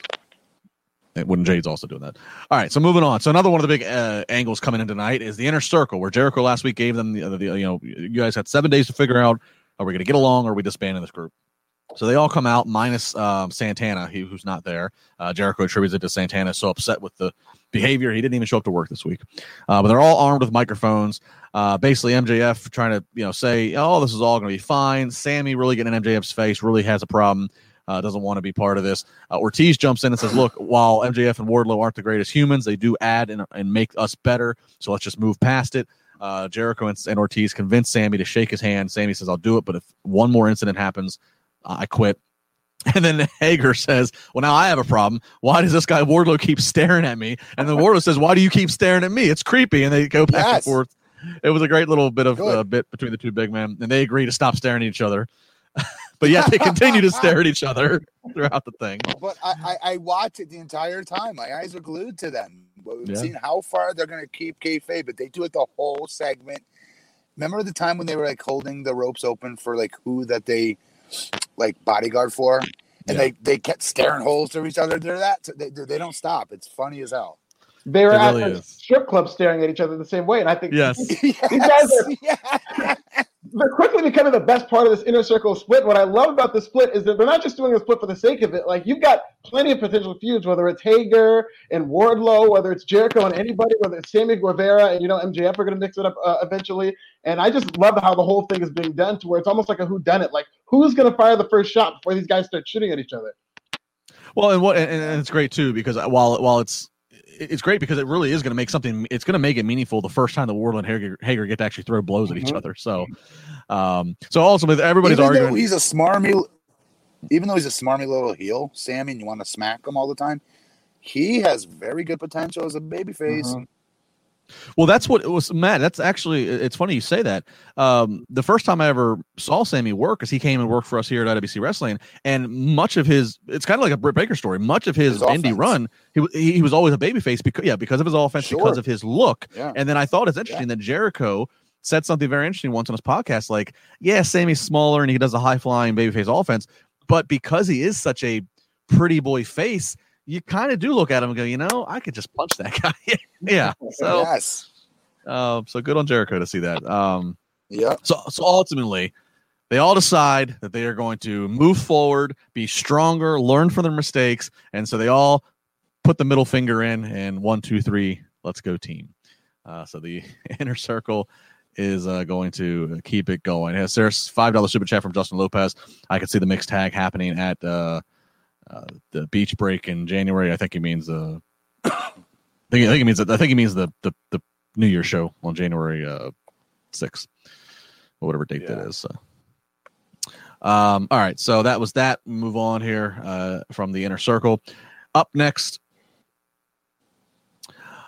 when Jade's also doing that. All right. So moving on. So another one of the big uh, angles coming in tonight is the Inner Circle, where Jericho last week gave them the, the, the you know you guys had seven days to figure out, are we going to get along or are we disbanding this group? So they all come out minus um, Santana, he, who's not there. Uh, Jericho attributes it to Santana, so upset with the behavior, he didn't even show up to work this week. Uh, but they're all armed with microphones. Uh, basically, M J F trying to you know say, oh, this is all going to be fine. Sammy really getting in M J F's face, really has a problem, uh, doesn't want to be part of this. Uh, Ortiz jumps in and says, look, while M J F and Wardlow aren't the greatest humans, they do add and, and make us better, so let's just move past it. Uh, Jericho and, and Ortiz convince Sammy to shake his hand. Sammy says, I'll do it, but if one more incident happens, I quit. And then Hager says, well, now I have a problem. Why does this guy Wardlow keep staring at me? And then Wardlow says, why do you keep staring at me? It's creepy. And they go back yes. and forth. It was a great little bit of uh, bit between the two big men. And they agree to stop staring at each other. But yet they continue to stare at each other throughout the thing. But I, I, I watched it the entire time. My eyes were glued to them. We've yeah. seen how far they're going to keep kayfabe, but they do it the whole segment. Remember the time when they were like holding the ropes open for like who that they – like bodyguard for, and yeah. they they kept staring holes through each other. They're that they, they don't stop. It's funny as hell. They were really at a strip club staring at each other the same way, and I think yes, these, yes. these guys are yeah. they're quickly becoming the best part of this Inner Circle split. What I love about the split is that they're not just doing a split for the sake of it. Like, you've got plenty of potential feuds, whether it's Hager and Wardlow, whether it's Jericho and anybody, whether it's Sammy Guevara and you know M J F are going to mix it up uh, eventually. And I just love how the whole thing is being done to where it's almost like a whodunit. Like, who's going to fire the first shot before these guys start shooting at each other? Well, and what, and, and it's great too, because while while it's it's great because it really is going to make something. It's going to make it meaningful the first time that Wardlow and Hager, Hager get to actually throw blows at each mm-hmm. other. So, um, so ultimately everybody's even arguing. He's a smarmy, even though he's a smarmy little heel, Sammy, and you want to smack him all the time. He has very good potential as a babyface. Mm-hmm. Well, that's what it was, Matt. That's actually, it's funny you say that. Um, the first time I ever saw Sammy work is he came and worked for us here at I W C Wrestling, and much of his, it's kind of like a Britt Baker story. Much of his, his indie run, he he was always a babyface because yeah, because of his offense, sure. because of his look. Yeah. And then I thought it's interesting yeah. that Jericho said something very interesting once on his podcast, like, yeah, Sammy's smaller and he does a high flying babyface offense, but because he is such a pretty boy face, you kind of do look at him and go, you know, I could just punch that guy. yeah. So, yes. Uh, so good on Jericho to see that. Um, yeah. So, so ultimately, they all decide that they are going to move forward, be stronger, learn from their mistakes, and so they all put the middle finger in and one, two, three, let's go team. Uh, so the Inner Circle is uh, going to keep it going. Yes, there's five dollars super chat from Justin Lopez. I can see the mixed tag happening at uh, uh, the beach break in January. I think he means uh, I think I think he means I think he means the the, the New Year's show on January uh, sixth, or whatever date yeah. that is. So. Um, all right, so that was that. Move on here uh, from the inner circle. Up next,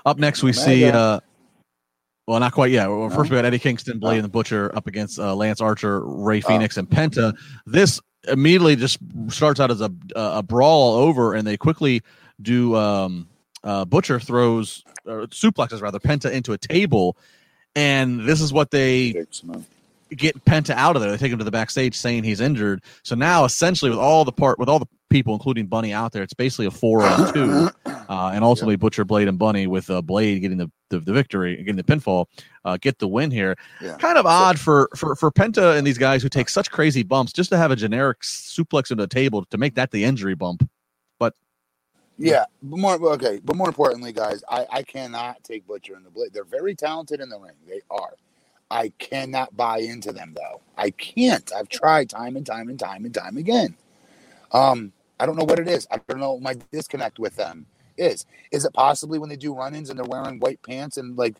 up next we Omega. see. Uh, Well, not quite yet. Well, first, we got Eddie Kingston, Blade, and the Butcher up against uh, Lance Archer, Ray Phoenix, and Penta. This immediately just starts out as a a brawl over, and they quickly do um, uh, Butcher throws, uh, suplexes rather, Penta into a table, and this is what they get Penta out of there. They take him to the backstage saying he's injured. So now, essentially, with all the part with all the people, including Bunny, out there, it's basically a four on two, uh, and ultimately yeah. Butcher, Blade, and Bunny, with uh, Blade getting the, the the victory, getting the pinfall, uh, get the win here. Yeah. Kind of odd for, for for Penta and these guys who take such crazy bumps just to have a generic suplex into the table to make that the injury bump. But yeah, but more okay, but more importantly, guys, I, I cannot take Butcher and the Blade. They're very talented in the ring. They are. I cannot buy into them though. I can't. I've tried time and time and time and time again. Um. I don't know what it is. I don't know what my disconnect with them is. Is it possibly when they do run-ins and they're wearing white pants and, like,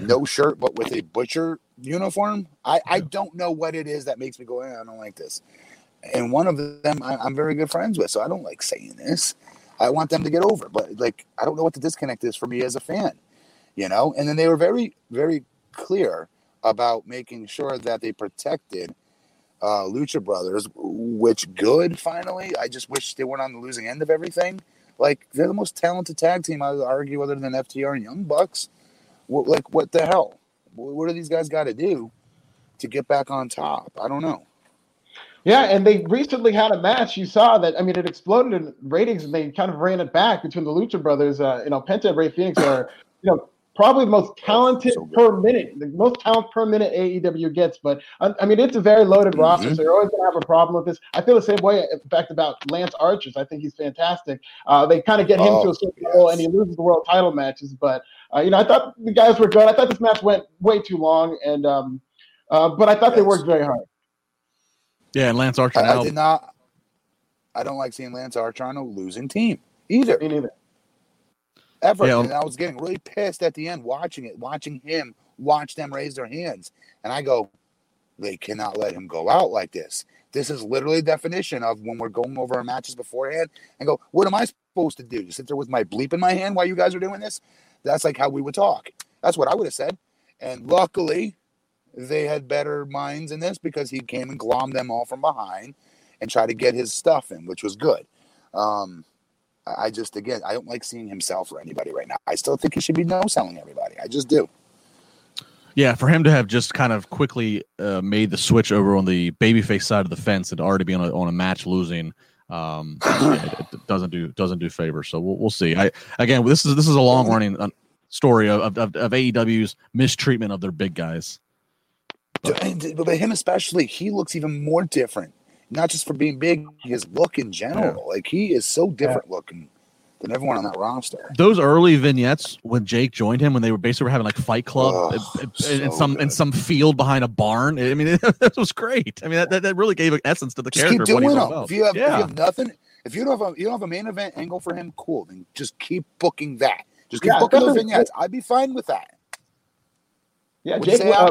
no shirt but with a Butcher uniform? I, I don't know what it is that makes me go, eh, I don't like this. And one of them I, I'm very good friends with, so I don't like saying this. I want them to get over. But, like, I don't know what the disconnect is for me as a fan, you know? And then they were very, very clear about making sure that they protected Uh, Lucha Brothers, which good finally. I just wish they weren't on the losing end of everything. Like, they're the most talented tag team, I would argue, other than F T R and Young Bucks. What, like, what the hell? What do these guys got to do to get back on top? I don't know. Yeah, and they recently had a match. You saw that. I mean, it exploded in ratings, and they kind of ran it back between the Lucha Brothers. Uh, you know, Penta and Ray Phoenix are, you know, probably the most talented so per minute, the most talent per minute A E W gets. But, I, I mean, it's a very loaded mm-hmm. roster, so you're always going to have a problem with this. I feel the same way, in fact, about Lance Archer. I think he's fantastic. Uh, they kind of get him oh, to a certain yes. goal, and he loses the world title matches. But, uh, you know, I thought the guys were good. I thought this match went way too long, and um, uh, but I thought yes. they worked very hard. Yeah, and Lance Archer. I, now. I did not – I don't like seeing Lance Archer on a losing team either. Me neither. Ever, yeah. And I was getting really pissed at the end watching it, watching him, watch them raise their hands. And I go, they cannot let him go out like this. This is literally the definition of when we're going over our matches beforehand and go, what am I supposed to do? Just sit there with my bleep in my hand while you guys are doing this? That's like how we would talk. That's what I would have said. And luckily, they had better minds in this because he came and glommed them all from behind and tried to get his stuff in, which was good. Um... I just, again, I don't like seeing himself or anybody right now. I still think he should be no-selling everybody. I just do. Yeah, for him to have just kind of quickly uh, made the switch over on the babyface side of the fence and already be on a, on a match losing, um, yeah, it, it doesn't do doesn't do favors. So we'll we'll see. I again, this is this is a long running story of, of of A E W's mistreatment of their big guys. But, and, but him especially, he looks even more different. Not just for being big, his look in general. Yeah. Like, he is so different yeah. looking than everyone on that roster. Those early vignettes when Jake joined him, when they were basically were having like Fight Club oh, in, so in some good. in some field behind a barn. I mean, that was great. I mean, that, that, that really gave an essence to the just character. Keep doing them. If you have, yeah. if you have nothing, if you don't have a, you don't have a main event angle for him, cool. Then just keep booking that. Just keep yeah, booking those vignettes. Cool. I'd be fine with that. Yeah, Jake, uh,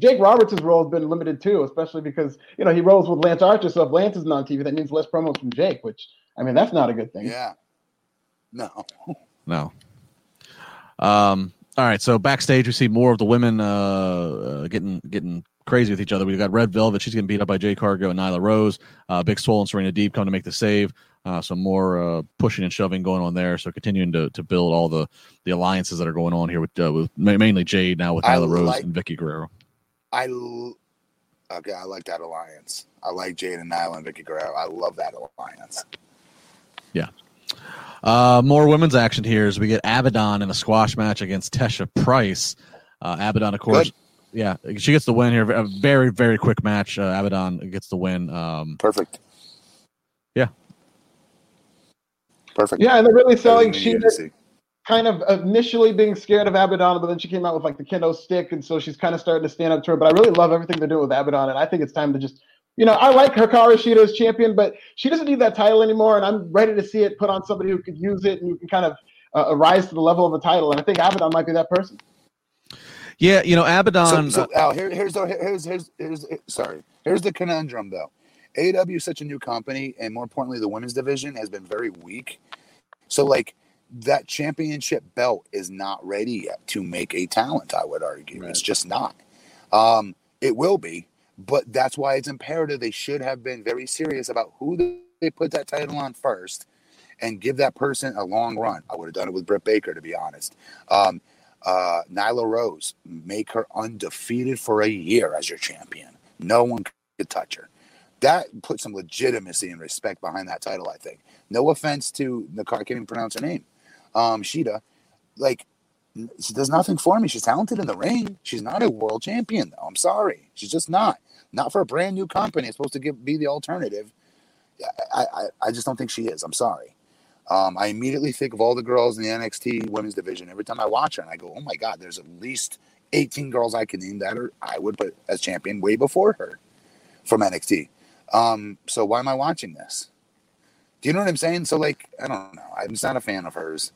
Jake Roberts' role has been limited too, especially because, you know, he rolls with Lance Archer. So if Lance is not on T V, that means less promos from Jake, which, I mean, that's not a good thing. Yeah. No. No. Um. All right. So backstage, we see more of the women uh, getting getting crazy with each other. We've got Red Velvet. She's getting beat up by Jade Cargo and Nyla Rose. Uh, Big Swole and Serena Deeb come to make the save. Uh, some more uh, pushing and shoving going on there. So continuing to, to build all the, the alliances that are going on here with, uh, with mainly Jade now with Nyla Rose like, and Vicky Guerrero. I l- okay, I like that alliance. I like Jade and Nyla and Vicky Guerrero. I love that alliance. Yeah. Uh, more women's action here as we get Abaddon in a squash match against Tesha Price. Uh, Abaddon, of course. Good. Yeah, she gets the win here. A very, very quick match. Uh, Abaddon gets the win. Um, Perfect. Yeah. Perfect. Yeah, and they're really selling Sheeta kind of initially being scared of Abaddon, but then she came out with like the kendo stick, and so she's kind of starting to stand up to her. But I really love everything they're doing with Abaddon, and I think it's time to just, you know, I like Hikaru Shida as champion, but she doesn't need that title anymore, and I'm ready to see it put on somebody who could use it and who can kind of uh, rise to the level of a title. And I think Abaddon might be that person. Yeah, you know, Abaddon. So, so Al, here, here's, the, here's, here's, here's, here's, sorry, here's the conundrum though. A E W is such a new company, and more importantly, the women's division has been very weak. So, like, that championship belt is not ready yet to make a talent, I would argue. Right. It's just not. Um, it will be, but that's why it's imperative. They should have been very serious about who they put that title on first and give that person a long run. I would have done it with Britt Baker, to be honest. Um, uh, Nyla Rose, make her undefeated for a year as your champion. No one could touch her. That put some legitimacy and respect behind that title, I think. No offense to Nakar, I can't even pronounce her name. Um, Shida, like, she does nothing for me. She's talented in the ring. She's not a world champion, though. I'm sorry. She's just not. Not for a brand new company. It's supposed to give, be the alternative. I, I, I just don't think she is. I'm sorry. Um, I immediately think of all the girls in the N X T women's division. Every time I watch her, and I go, oh, my God, there's at least eighteen girls I can name that are, I would put as champion way before her from N X T. Um, so why am I watching this? Do you know what I'm saying? So, like, I don't know. I'm just not a fan of hers.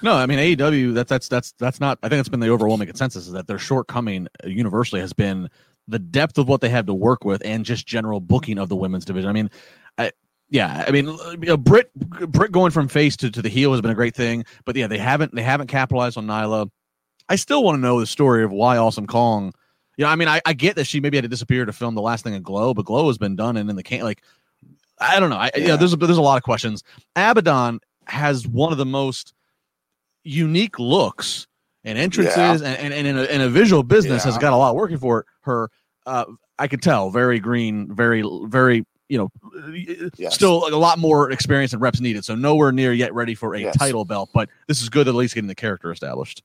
No, I mean, A E W, that, that's that's that's not – I think that's been the overwhelming consensus, is that their shortcoming universally has been the depth of what they have to work with and just general booking of the women's division. I mean, I, yeah, I mean, you know, Britt, Britt going from face to, to the heel has been a great thing. But, yeah, they haven't they haven't capitalized on Nyla. I still want to know the story of why Awesome Kong – you know, I mean, I, I get that she maybe had to disappear to film the last thing of Glow, but Glow has been done and in the can, like – I don't know. I, yeah. You know, there's a, there's a lot of questions. Abaddon has one of the most unique looks and entrances, yeah. and, and, and in a, in a visual business, yeah. has got a lot working for her. Uh, I could tell, very green, very, very, you know, yes. still like a lot more experience and reps needed. So nowhere near yet ready for a yes. title belt, but this is good at least getting the character established.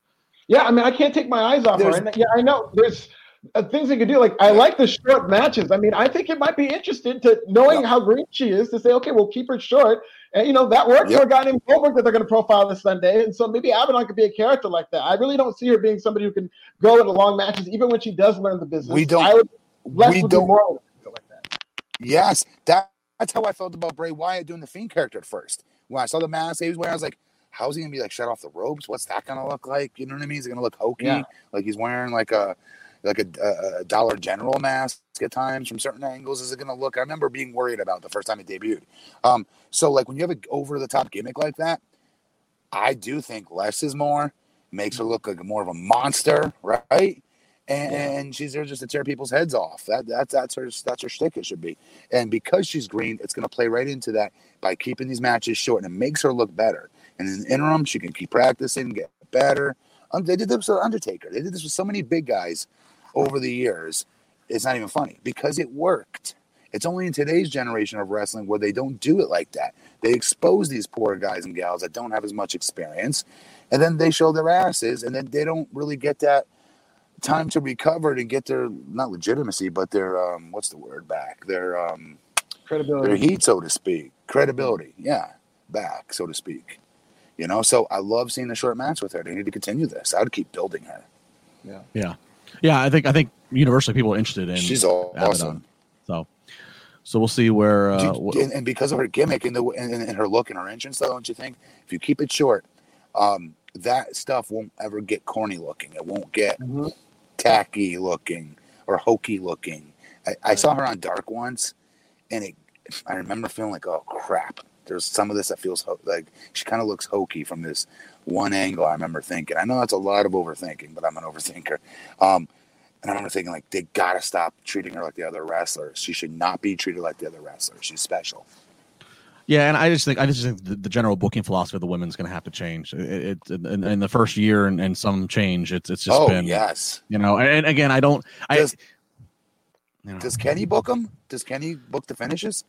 Yeah, I mean, I can't take my eyes off there's, her. And, yeah, I know. There's Uh, things they could do. Like, I like the short matches. I mean, I think it might be interesting to knowing yeah. how green she is to say, okay, we'll keep her short. And, you know, that worked yep. for a guy named Goldberg that they're going to profile this Sunday. And so maybe Abaddon could be a character like that. I really don't see her being somebody who can go into long matches, even when she does learn the business. We don't. I would, we don't. More like that. Yes. That, that's how I felt about Bray Wyatt doing the Fiend character at first. When I saw the mask he was wearing, I was like, how's he going to be, like, shut off the ropes? What's that going to look like? You know what I mean? Is it going to look hokey? Yeah. Like, he's wearing, like, a... like a, a Dollar General mask at times from certain angles. Is it going to look? I remember being worried about the first time it debuted. Um, so, like, when you have an over-the-top gimmick like that, I do think less is more. Makes her look like more of a monster, right? And, yeah. and she's there just to tear people's heads off. That, that that's her that's her shtick it should be. And because she's green, it's going to play right into that by keeping these matches short, and it makes her look better. And in the interim, she can keep practicing, get better. Um, they did this with Undertaker. They did this with so many big guys over the years. It's not even funny because it worked. It's only in today's generation of wrestling where they don't do it like that. They expose these poor guys and gals that don't have as much experience, and then they show their asses, and then they don't really get that time to recover to get their, not legitimacy, but their, um, what's the word, back? Their um, credibility. Their heat, so to speak. Credibility, yeah, back, so to speak. You know, so I love seeing the short match with her. They need to continue this. I would keep building her. Yeah. Yeah. Yeah, I think I think universally people are interested in. She's awesome. Abaddon. So, so we'll see where. Uh, you, and, and because of her gimmick and the and, and her look and her entrance, though, don't you think? If you keep it short, um, that stuff won't ever get corny looking. It won't get mm-hmm. tacky looking or hokey looking. I, I saw her on Dark once, and it. I remember feeling like, oh crap. There's some of this that feels ho- like she kind of looks hokey from this one angle. I remember thinking, I know that's a lot of overthinking, but I'm an overthinker. Um, and I remember thinking, like, they got to stop treating her like the other wrestlers. She should not be treated like the other wrestlers. She's special. Yeah, and I just think I just think the, the general booking philosophy of the women's going to have to change. It, it in, in the first year and, and some change. It's it's just oh, been yes, you know. And again, I don't. Does, I you know. Does Kenny book them? Does Kenny book the finishes?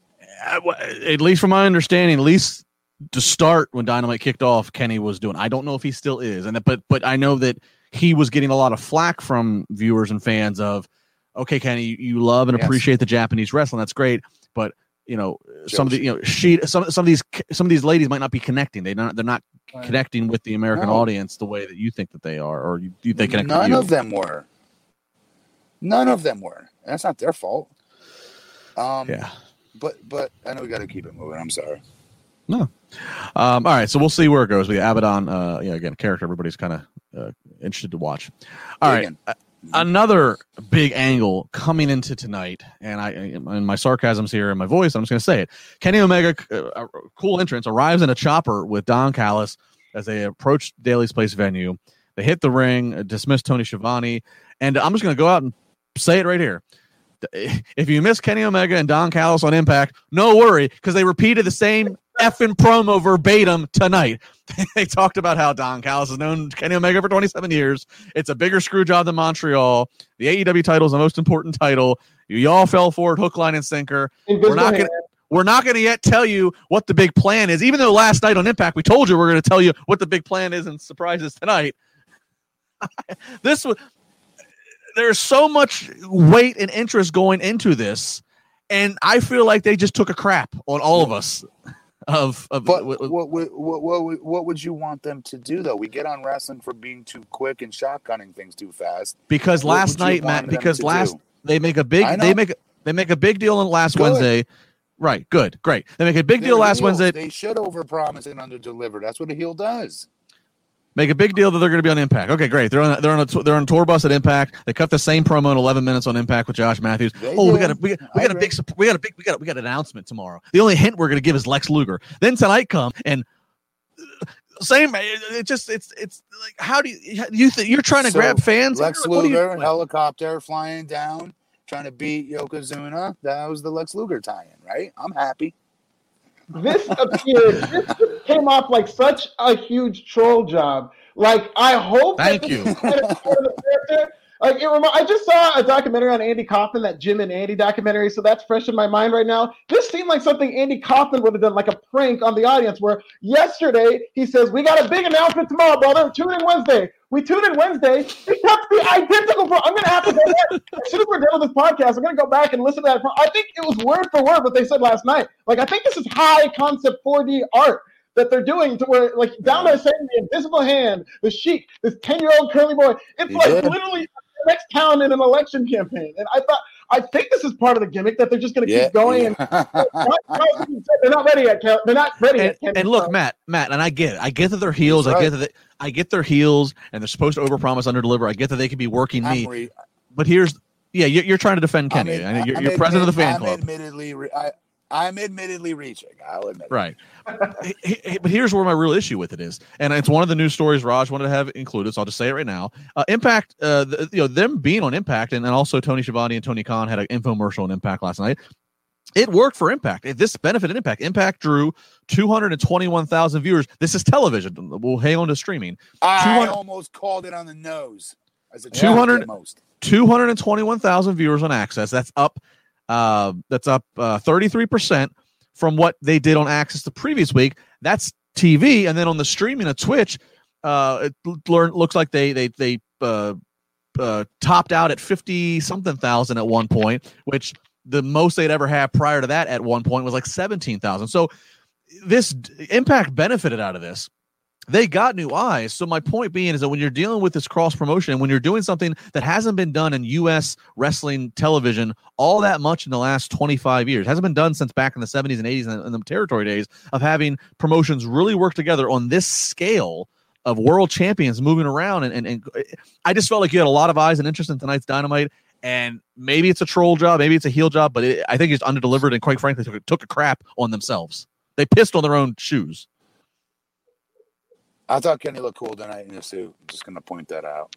At least from my understanding, at least to start when Dynamite kicked off, Kenny was doing. I don't know if he still is, and but but I know that he was getting a lot of flack from viewers and fans of, okay, Kenny, you love and yes. appreciate the Japanese wrestling. That's great, but you know, Judge. some of the, you know, she, some, some of these, some of these ladies might not be connecting. They not, they're not right. connecting with the American no. audience the way that you think that they are, or you, you think. None you. of them were. None of them were. And that's not their fault. Um, yeah. But, but I know we got to keep it moving. I'm sorry. No. Um, all right. So we'll see where it goes. We have Abaddon, uh, you know, again, character everybody's kind of uh, interested to watch. All Big right. Uh, another big angle coming into tonight. And I, and my sarcasm's here in my voice. I'm just going to say it. Kenny Omega, uh, cool entrance, arrives in a chopper with Don Callis as they approach Daly's Place venue. They hit the ring, dismiss Tony Schiavone. And I'm just going to go out and say it right here. If you miss Kenny Omega and Don Callis on Impact, no worry, because they repeated the same effing promo verbatim tonight. They talked about how Don Callis has known Kenny Omega for twenty-seven years. It's a bigger screw job than Montreal. The A E W title is the most important title. You all fell for it, hook, line, and sinker. We're not gonna, we're not going to yet tell you what the big plan is, even though last night on Impact we told you we're going to tell you what the big plan is and surprises tonight. This was... There's so much weight and interest going into this, and I feel like they just took a crap on all of us. Of, of but w- what, what, what, what would you want them to do, though? We get on wrestling for being too quick and shotgunning things too fast. Because what last night, Matt, because last do? they make a big they make they make a big deal on last good. Wednesday. Right, good, great. They make a big They're deal last heel. Wednesday. They should overpromise and underdeliver. That's what a heel does. Make a big deal that they're going to be on Impact. Okay, great. They're on. They're on. A, they're on a tour bus at Impact. They cut the same promo in eleven minutes on Impact with Josh Matthews. They oh, did. we got a. We, we got a big. We got a big. We got. We got an announcement tomorrow. The only hint we're going to give is Lex Luger. Then tonight come and same. It, it just. It's. It's like how do you? You th- you're trying to so grab fans. Lex like, Luger helicopter flying down, trying to beat Yokozuna. That was the Lex Luger tie-in, right? I'm happy. This appeared. This came off like such a huge troll job. Like I hope. Thank that you. Like it. Rem- I just saw a documentary on Andy Kaufman, that Jim and Andy documentary. So that's fresh in my mind right now. This seemed like something Andy Kaufman would have done, like a prank on the audience. Where yesterday he says, "We got a big announcement tomorrow, brother. Tune in Wednesday." We tuned in Wednesday. He kept the identical. Pro- I'm going to have to go back. As soon as we're done with this podcast, I'm going to go back and listen to that. Pro- I think it was word for word what they said last night. Like, I think this is high concept four D art that they're doing to where, like, down there saying the invisible hand, the sheik, this ten-year-old curly boy. It's yeah. like literally the next town in an election campaign. And I thought, I think this is part of the gimmick that they're just going to yeah, keep going. Yeah. And, you know, not, they're not ready yet. They're not ready yet. And, and look, Matt, Matt, and I get it. I get that they're heels. Right. I get that. They, I get their heels, and they're supposed to overpromise, underdeliver. I get that they could be working I'm me, re- but here's yeah, you're, you're trying to defend Kenny. Admi- I mean, you're, you're admi- president of the fan I'm club. Admittedly, re- I, I'm admittedly reaching. I'll admit. Right, he, he, but here's where my real issue with it is, and it's one of the news stories Raj wanted to have included. So I'll just say it right now. Uh, Impact, uh, the, you know, them being on Impact, and then also Tony Schiavone and Tony Khan had an infomercial on Impact last night. It worked for Impact. This benefited Impact. Impact drew two hundred twenty-one thousand viewers. This is television. We'll hang on to streaming. I almost called it on the nose. As a two hundred twenty-one thousand viewers on Access. That's up uh, That's up uh, thirty-three percent from what they did on Access the previous week. That's T V. And then on the streaming of Twitch, uh, it looks like they they, they uh, uh, topped out at fifty-something thousand at one point, which... The most they'd ever had prior to that at one point was like seventeen thousand. So this Impact benefited out of this. They got new eyes. So my point being is that when you're dealing with this cross promotion, when you're doing something that hasn't been done in U S wrestling television all that much in the last twenty-five years, hasn't been done since back in the seventies and eighties and the territory days of having promotions really work together on this scale of world champions moving around. And, and, and I just felt like you had a lot of eyes and interest in tonight's Dynamite. And maybe it's a troll job, maybe it's a heel job, but it, I think it's underdelivered and, quite frankly, took, took a crap on themselves. They pissed on their own shoes. I thought Kenny looked cool tonight in the suit. I'm just going to point that out.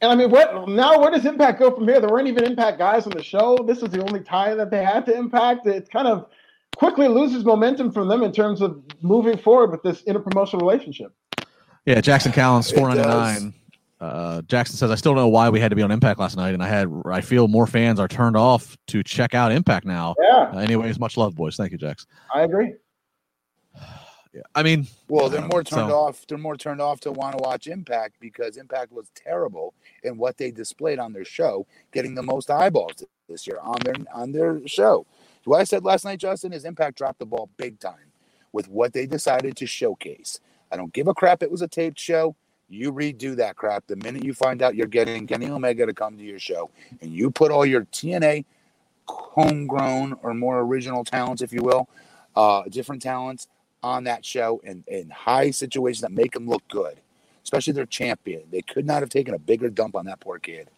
And, I mean, what now where does Impact go from here? There weren't even Impact guys on the show. This is the only tie that they had to Impact. It kind of quickly loses momentum from them in terms of moving forward with this interpromotional relationship. Yeah, Jackson Callens, four ninety-nine. Uh, Jackson says, I still don't know why we had to be on Impact last night, and I had I feel more fans are turned off to check out Impact now. Yeah. Uh, anyways, much love, boys. Thank you, Jax. I agree. Yeah. I mean, well, they're more turned so. off. They're more turned off to want to watch Impact because Impact was terrible in what they displayed on their show, getting the most eyeballs this year on their on their show. What I said last night, Justin, is Impact dropped the ball big time with what they decided to showcase. I don't give a crap it was a taped show. You redo that crap the minute you find out you're getting Kenny Omega to come to your show, and you put all your T N A homegrown or more original talents, if you will, uh, different talents on that show in, in high situations that make them look good, especially their champion. They could not have taken a bigger dump on that poor kid.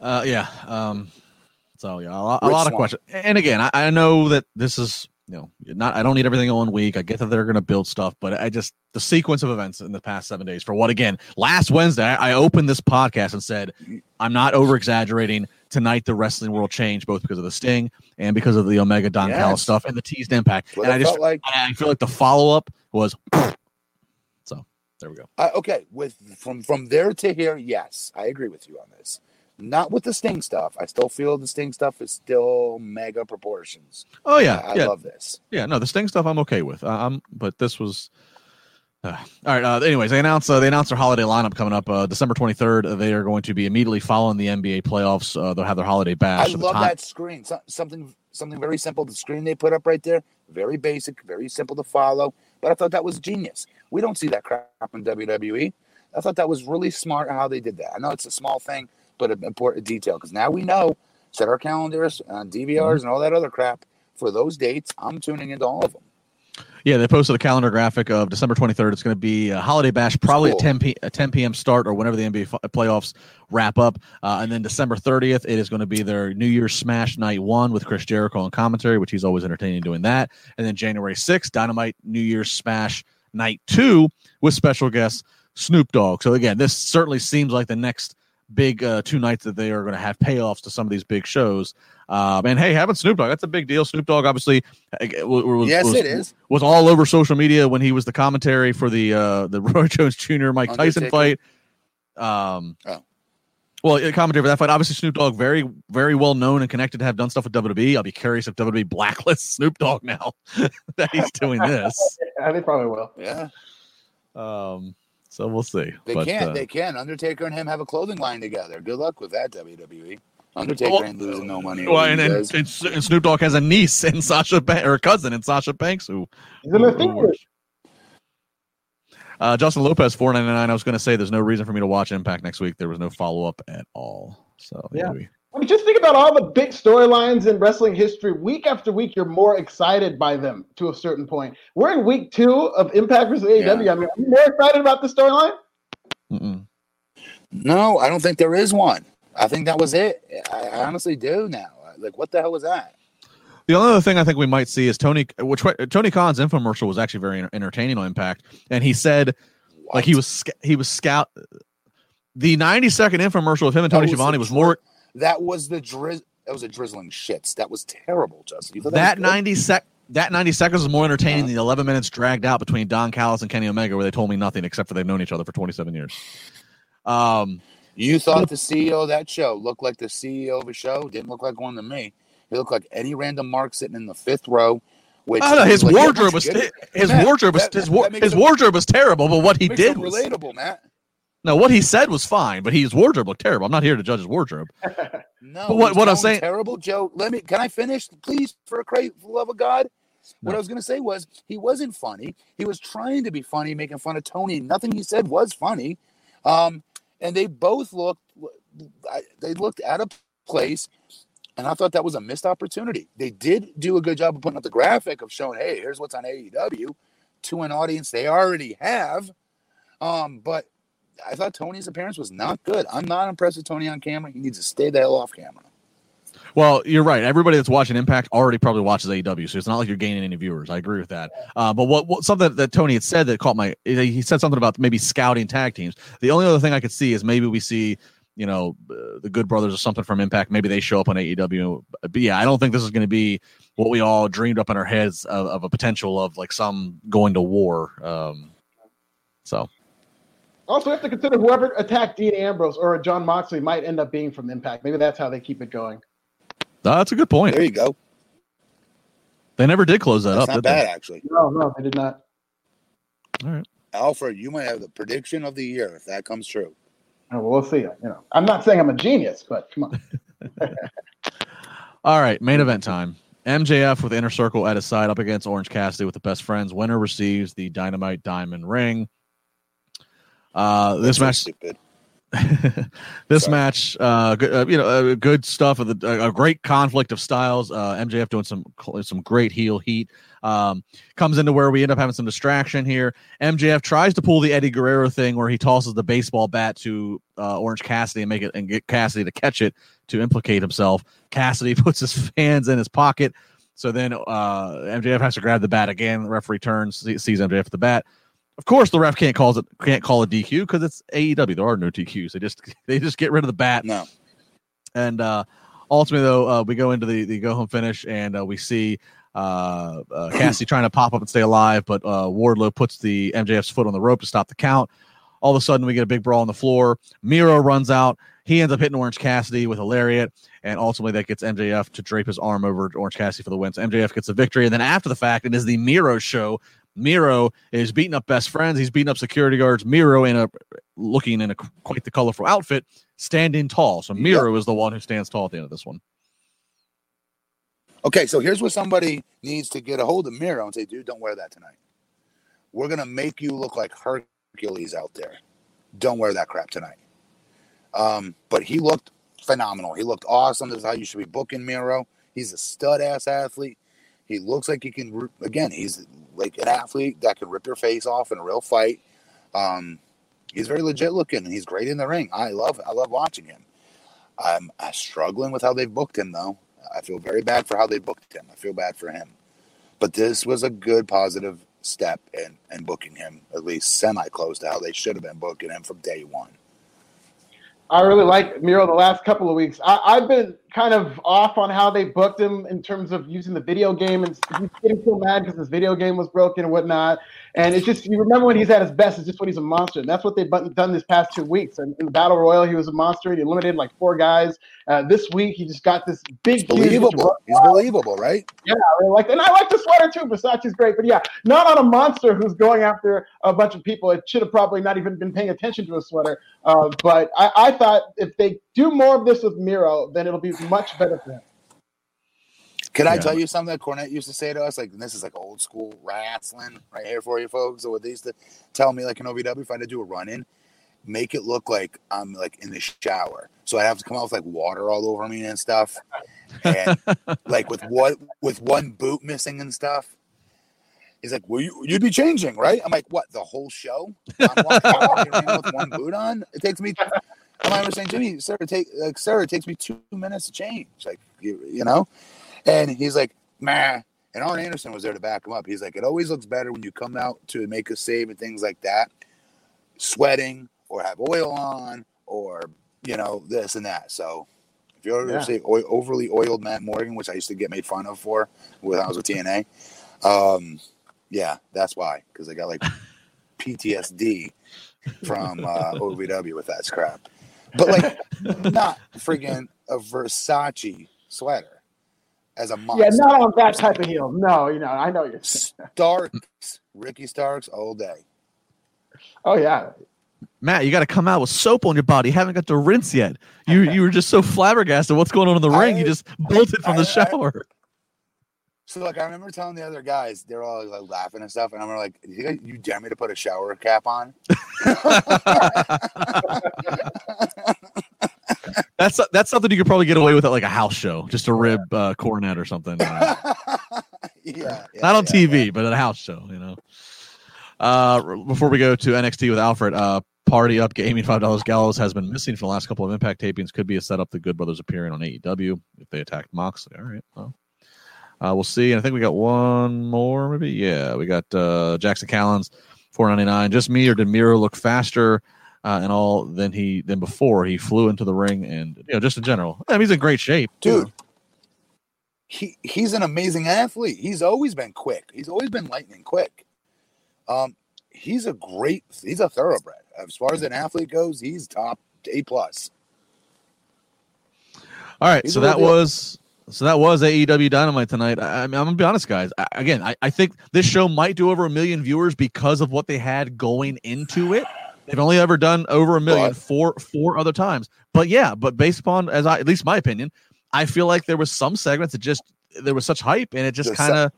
Uh, yeah. Um, so, yeah, a lot, a lot of questions. And again, I, I know that this is, you know, not, I don't need everything in one week. I get that they're going to build stuff, but I just, the sequence of events in the past seven days for what, again, last Wednesday, I, I opened this podcast and said, I'm not over exaggerating. Tonight, the wrestling world changed both because of the Sting and because of the Omega Don Callis yes. stuff and the teased Impact. And I just, like, I feel like the follow up was, so there we go. Uh, okay. With from, from there to here. Yes. I agree with you on this. Not with the Sting stuff. I still feel the Sting stuff is still mega proportions. Oh yeah, I, I yeah. love this. Yeah, no, the Sting stuff I'm okay with. Um, but this was uh, all right. Uh, anyways, they announced uh, they announced their holiday lineup coming up uh, December twenty-third. They are going to be immediately following the N B A playoffs. Uh, they'll have their holiday bash. I love time- that screen. So, something something very simple. The screen they put up right there, very basic, very simple to follow. But I thought that was genius. We don't see that crap in W W E. I thought that was really smart how they did that. I know it's a small thing, but an important detail, because now we know, set our calendars, uh, D V Rs, and all that other crap for those dates. I'm tuning into all of them. Yeah, they posted a calendar graphic of December twenty-third. It's going to be a holiday bash, probably cool. a ten p a ten p m start or whenever the N B A f- playoffs wrap up. Uh, and then December thirtieth, it is going to be their New Year's Smash Night One with Chris Jericho on commentary, which he's always entertaining doing that. And then January sixth, Dynamite New Year's Smash Night Two with special guest Snoop Dogg. So again, this certainly seems like the next big uh, two nights that they are going to have payoffs to some of these big shows. Um, and hey, having Snoop Dogg, that's a big deal. Snoop Dogg obviously was, was, yes, was, it is. was all over social media when he was the commentary for the uh, the Roy Jones Junior Mike Undertaker. Tyson fight. Um, oh. Well, a commentary for that fight. Obviously, Snoop Dogg, very, very well known and connected to have done stuff with W W E. I'll be curious if W W E blacklists Snoop Dogg now that he's doing this. Yeah, they probably will. Yeah. Um. So we'll see. They but, can. Uh, they can. Undertaker and him have a clothing line together. Good luck with that, W W E. Undertaker well, ain't losing no money. Well, and, and, and, and Snoop Dogg has a niece and Sasha ba- or a cousin in Sasha Banks who. He's who, who uh, Justin Lopez four ninety nine. I was going to say there's no reason for me to watch Impact next week. There was no follow up at all. So yeah. Anyway. I mean, just think about all the big storylines in wrestling history. Week after week, you're more excited by them to a certain point. We're in week two of Impact versus A E W. Yeah. I mean, are you more excited about the storyline? No, I don't think there is one. I think that was it. I honestly do now. Like, what the hell was that? The only other thing I think we might see is Tony, which Tony Khan's infomercial was actually very entertaining on Impact, and he said, what? like he was he was scout. The ninety second infomercial of him and Tony Schiavone was, was more. That was the drizz. That was a drizzling shits. That was terrible, Justin. That, that was ninety sec. That ninety seconds was more entertaining uh-huh. than the eleven minutes dragged out between Don Callis and Kenny Omega, where they told me nothing except for they've known each other for twenty seven years. Um, you thought the C E O of that show looked like the C E O of a show? Didn't look like one to me. He looked like any random mark sitting in the fifth row. Which oh, no, his like, wardrobe yeah, was good. his Matt, wardrobe was that, his, that his it, wardrobe was terrible, but what he did was relatable, Matt. No, what he said was fine, but his wardrobe looked terrible. I'm not here to judge his wardrobe. No, but what, what I'm saying, terrible, Joe. Let me. Can I finish, please? For a crazy love of God, no. What I was going to say was he wasn't funny. He was trying to be funny, making fun of Tony. Nothing he said was funny, um, and they both looked. They looked out of place, and I thought that was a missed opportunity. They did do a good job of putting up the graphic of showing, hey, here's what's on A E W to an audience they already have, um, but. I thought Tony's appearance was not good. I'm not impressed with Tony on camera. He needs to stay the hell off camera. Well, you're right. Everybody that's watching Impact already probably watches A E W, so it's not like you're gaining any viewers. I agree with that. Uh, but what, what something that Tony had said that caught my – he said something about maybe scouting tag teams. The only other thing I could see is maybe we see, you know, uh, the Good Brothers or something from Impact. Maybe they show up on A E W. But, yeah, I don't think this is going to be what we all dreamed up in our heads of, of a potential of, like, some going to war. Um, so – Also, we have to consider whoever attacked Dean Ambrose or John Moxley might end up being from Impact. Maybe that's how they keep it going. Uh, that's a good point. There you go. They never did close that that's up. Not did bad, they? Actually. No, no, they did not. All right, Alfred, you might have the prediction of the year if that comes true. Oh, well, we'll see. You know, I'm not saying I'm a genius, but come on. All right, main event time. M J F with Inner Circle at his side up against Orange Cassidy with the Best Friends. Winner receives the Dynamite Diamond Ring. Uh, this That's match, this Sorry. match, uh, good, uh, you know, uh, good stuff. Of the uh, a great conflict of styles. Uh, M J F doing some some great heel heat. Um, comes into where we end up having some distraction here. M J F tries to pull the Eddie Guerrero thing where he tosses the baseball bat to uh, Orange Cassidy and make it and get Cassidy to catch it to implicate himself. Cassidy puts his hands in his pocket. So then uh, M J F has to grab the bat again. The referee turns, sees M J F with the bat. Of course, the ref can't call it can't call a D Q because it's A E W. There are no D Qs. They just they just get rid of the bat. No. And uh, ultimately, though, uh, we go into the, the go home finish and uh, we see uh, uh, Cassidy trying to pop up and stay alive, but uh, Wardlow puts the M J F's foot on the rope to stop the count. All of a sudden, we get a big brawl on the floor. Miro runs out. He ends up hitting Orange Cassidy with a lariat, and ultimately that gets M J F to drape his arm over Orange Cassidy for the win. So M J F gets a victory, and then after the fact, it is the Miro show. Miro is beating up Best Friends. He's beating up security guards. Miro in a looking in a quite the colorful outfit, standing tall. So Miro yep. is the one who stands tall at the end of this one. Okay, so here's where somebody needs to get a hold of Miro and say, dude, don't wear that tonight. We're going to make you look like Hercules out there. Don't wear that crap tonight. Um, but he looked phenomenal. He looked awesome. This is how you should be booking Miro. He's a stud-ass athlete. He looks like he can, again, he's like an athlete that can rip your face off in a real fight. Um, he's very legit looking, and he's great in the ring. I love I love watching him. I'm struggling with how they booked him, though. I feel very bad for how they booked him. I feel bad for him. But this was a good, positive step in, in booking him, at least semi-close to how they should have been booking him from day one. I really like Miro the last couple of weeks. I, I've been kind of off on how they booked him in terms of using the video game, and he's getting so mad because his video game was broken and whatnot. And it's just, you remember when he's at his best, it's just when he's a monster. And that's what they've done this past two weeks. And in the Battle Royal, he was a monster. He eliminated like four guys. Uh, this week, he just got this big. He's believable. He's believable, right? Yeah. I really like, and I like the sweater too. Versace's great. But yeah, not on a monster who's going after a bunch of people. It should have probably not even been paying attention to a sweater. Uh, but I, I thought if they do more of this with Miro, then it'll be much better for him. Can yeah. I tell you something that Cornette used to say to us? Like, and this is like old school wrestling right here for you folks. So what they used to tell me, like in O V W, if I had to do a run-in, make it look like I'm like in the shower. So I have to come out with like water all over me and stuff, and like with what with one boot missing and stuff. He's like, "Well, you you'd be changing, right?" I'm like, "What? The whole show? I'm walking, I'm walking around with one boot on? It takes me." Th- And I was saying, Jimmy, sir, take, like, sir, it takes me two minutes to change, like, you, you know? And he's like, meh. And Arn Anderson was there to back him up. He's like, it always looks better when you come out to make a save and things like that, sweating or have oil on or, you know, this and that. So if you're yeah. say o- overly oiled Matt Morgan, which I used to get made fun of for when I was with T N A, um, yeah, that's why, because I got, like, P T S D from uh, O V W with that crap. But, like, not friggin' a Versace sweater as a monster. Yeah, not on that type of heel. No, you know, I know you're saying. Starks. Ricky Starks all day. Oh, yeah. Matt, you got to come out with soap on your body. You haven't got to rinse yet. You you were just so flabbergasted. What's going on in the I, ring? You just bolted from I, the shower. I, so, like, I remember telling the other guys, they were all, like, laughing and stuff, and I'm like, you, you dare me to put a shower cap on? that's that's something you could probably get away with at, like, a house show, just a rib uh, Cornette or something. Uh, yeah, yeah, not on yeah, T V, yeah. but at a house show, you know. Uh, before we go to N X T with Alfred, uh, Party Up Gaming five dollars Gallows has been missing for the last couple of Impact tapings. Could be a setup the Good Brothers appearing on A E W if they attacked Moxley. All right, well. Uh, we'll see. And I think we got one more, maybe. Yeah, we got uh, Jackson Callens, four ninety-nine. Just me, or did Miro look faster uh, and all than he than before he flew into the ring? And you know, just in general, I mean, he's in great shape, dude. He he's an amazing athlete. He's always been quick. He's always been lightning quick. Um, he's a great. He's a thoroughbred as far as an athlete goes. He's top A plus. All right, he's so that was. So that was A E W Dynamite tonight. I, I mean, I'm going to be honest, guys. I, again, I, I think this show might do over a million viewers because of what they had going into it. They've only ever done over a million but, four four other times. But yeah, but based upon, as I, at least my opinion, I feel like there was some segments that just there was such hype and it just kind of.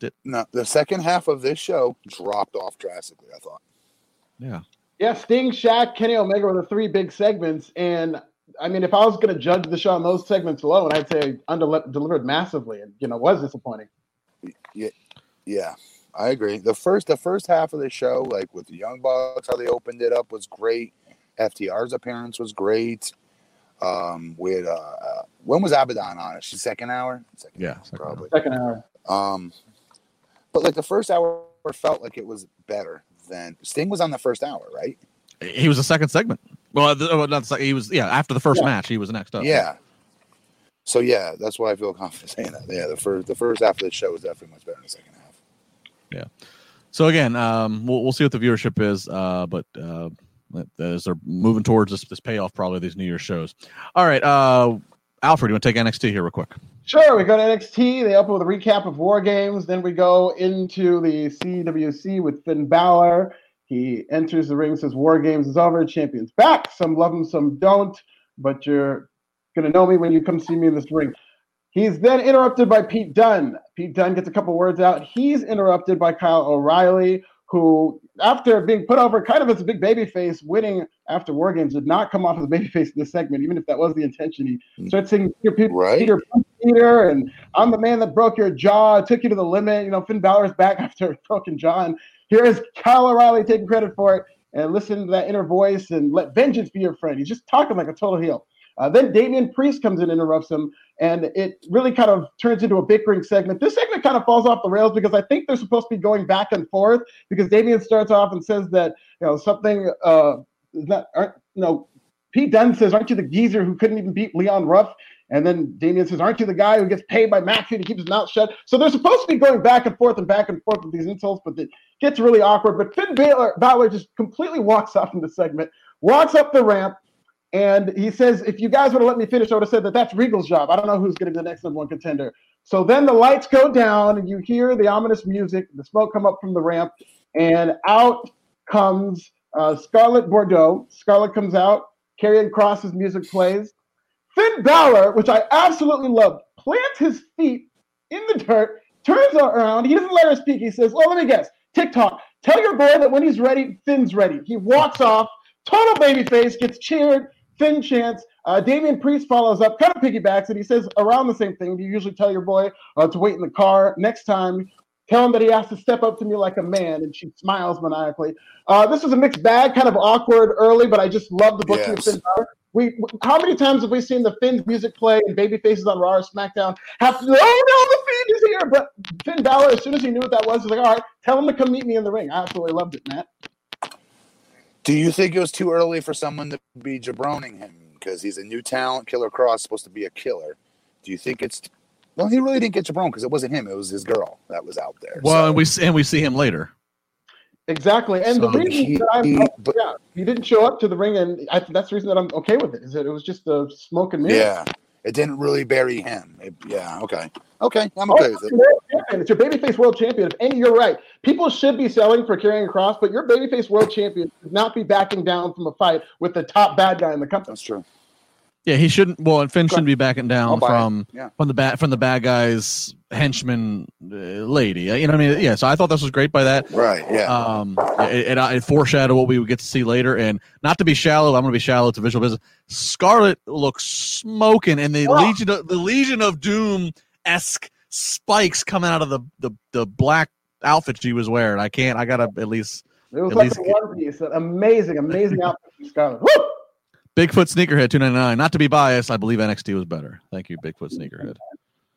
Se- no, the second half of this show dropped off drastically. I thought. Yeah. Yeah, Sting, Shaq, Kenny Omega were the three big segments, and I mean, if I was going to judge the show on those segments alone, I'd say undel- delivered massively, and you know, was disappointing. Yeah, yeah, I agree. The first, the first half of the show, like with the Young Bucks, how they opened it up was great. F T R's appearance was great. Um, with uh, uh, when was Abaddon on it? She's second hour. Second yeah, hour, second probably hour. second hour. Um, but like the first hour felt like it was better. Then Sting was on the first hour, right? He was the second segment. Well, not the, he was. Yeah, after the first yeah. match, he was next up. Yeah. So yeah, that's why I feel confident saying that. Yeah, the first the first half of the show was definitely much better than the second half. Yeah. So again, um, we'll we'll see what the viewership is, uh, but uh, as they're moving towards this this payoff, probably these New Year's shows. All right, uh, Alfred, you want to take N X T here real quick? Sure, we go to N X T. They open with a recap of War Games. Then we go into the C W C with Finn Balor. He enters the ring, says War Games is over, champion's back. Some love him, some don't, but you're going to know me when you come see me in this ring. He's then interrupted by Pete Dunne. Pete Dunne gets a couple words out. He's interrupted by Kyle O'Reilly, who, after being put over kind of as a big babyface, winning after War Games, did not come off as a babyface in this segment, even if that was the intention. He starts saying, Peter, right? Peter, Peter, and I'm the man that broke your jaw, took you to the limit. You know, Finn Balor's back after a broken jaw. And here is Kyle O'Reilly taking credit for it. And listen to that inner voice and let vengeance be your friend. He's just talking like a total heel. Uh, then Damian Priest comes in and interrupts him, and it really kind of turns into a bickering segment. This segment kind of falls off the rails because I think they're supposed to be going back and forth because Damian starts off and says that, you know, something uh, – you know, Pete Dunne says, aren't you the geezer who couldn't even beat Leon Ruff? And then Damian says, aren't you the guy who gets paid by Maxie to keep his mouth shut? So they're supposed to be going back and forth and back and forth with these insults, but it gets really awkward. But Finn Balor, Balor just completely walks off in the segment, walks up the ramp, and he says, if you guys would have let me finish, I would have said that that's Regal's job. I don't know who's going to be the next number one contender. So then the lights go down, and you hear the ominous music, the smoke come up from the ramp, and out comes uh, Scarlett Bordeaux. Scarlett comes out. Karrion Kross's music plays. Finn Balor, which I absolutely love, plants his feet in the dirt, turns around. He doesn't let her speak. He says, well, let me guess, TikTok, tell your boy that when he's ready, Finn's ready. He walks off, total babyface, gets cheered. Finn chants. Uh, Damian Priest follows up, kind of piggybacks, and he says around the same thing. You usually tell your boy uh, to wait in the car. Next time, tell him that he has to step up to me like a man, and she smiles maniacally. Uh, this was a mixed bag, kind of awkward early, but I just love the booking yes. of Finn Balor. We, how many times have we seen the Finn's music play and babyfaces on Raw or SmackDown have to, oh no, the Fiend is here? But Finn Balor, as soon as he knew what that was, he was like, all right, tell him to come meet me in the ring. I absolutely loved it, Matt. Do you think it was too early for someone to be jabroning him because he's a new talent? Killer Cross supposed to be a killer. Do you think it's? Well, he really didn't get jabroned because it wasn't him; it was his girl that was out there. Well, so. and we and we see him later. Exactly, and so the reason he, that I'm he, but, yeah, he didn't show up to the ring, and I, that's the reason that I'm okay with it. Is that it was just the smoke and mirrors. Yeah, it didn't really bury him. It, yeah, okay, okay, I'm okay oh, with it. Champion. It's your babyface world champion, and you're right. People should be selling for Karrion Kross, but your babyface world champion should not be backing down from a fight with the top bad guy in the company. That's true. Yeah, he shouldn't. Well, and Finn shouldn't be backing down from yeah. from the bad from the bad guy's henchman uh, lady. You know what I mean? Yeah. So I thought this was great by that. Right. Yeah. Um. It, it, it foreshadowed what we would get to see later, and not to be shallow. I'm going to be shallow. It's a visual business. Scarlett looks smoking, and the oh. Legion of, the Legion of Doom esque spikes coming out of the, the the black outfit she was wearing. I can't. I gotta at least. It was like a one piece. An amazing, amazing outfit from Scarlett. Woo! Bigfoot Sneakerhead two ninety-nine. Not to be biased, I believe N X T was better. Thank you, Bigfoot Sneakerhead.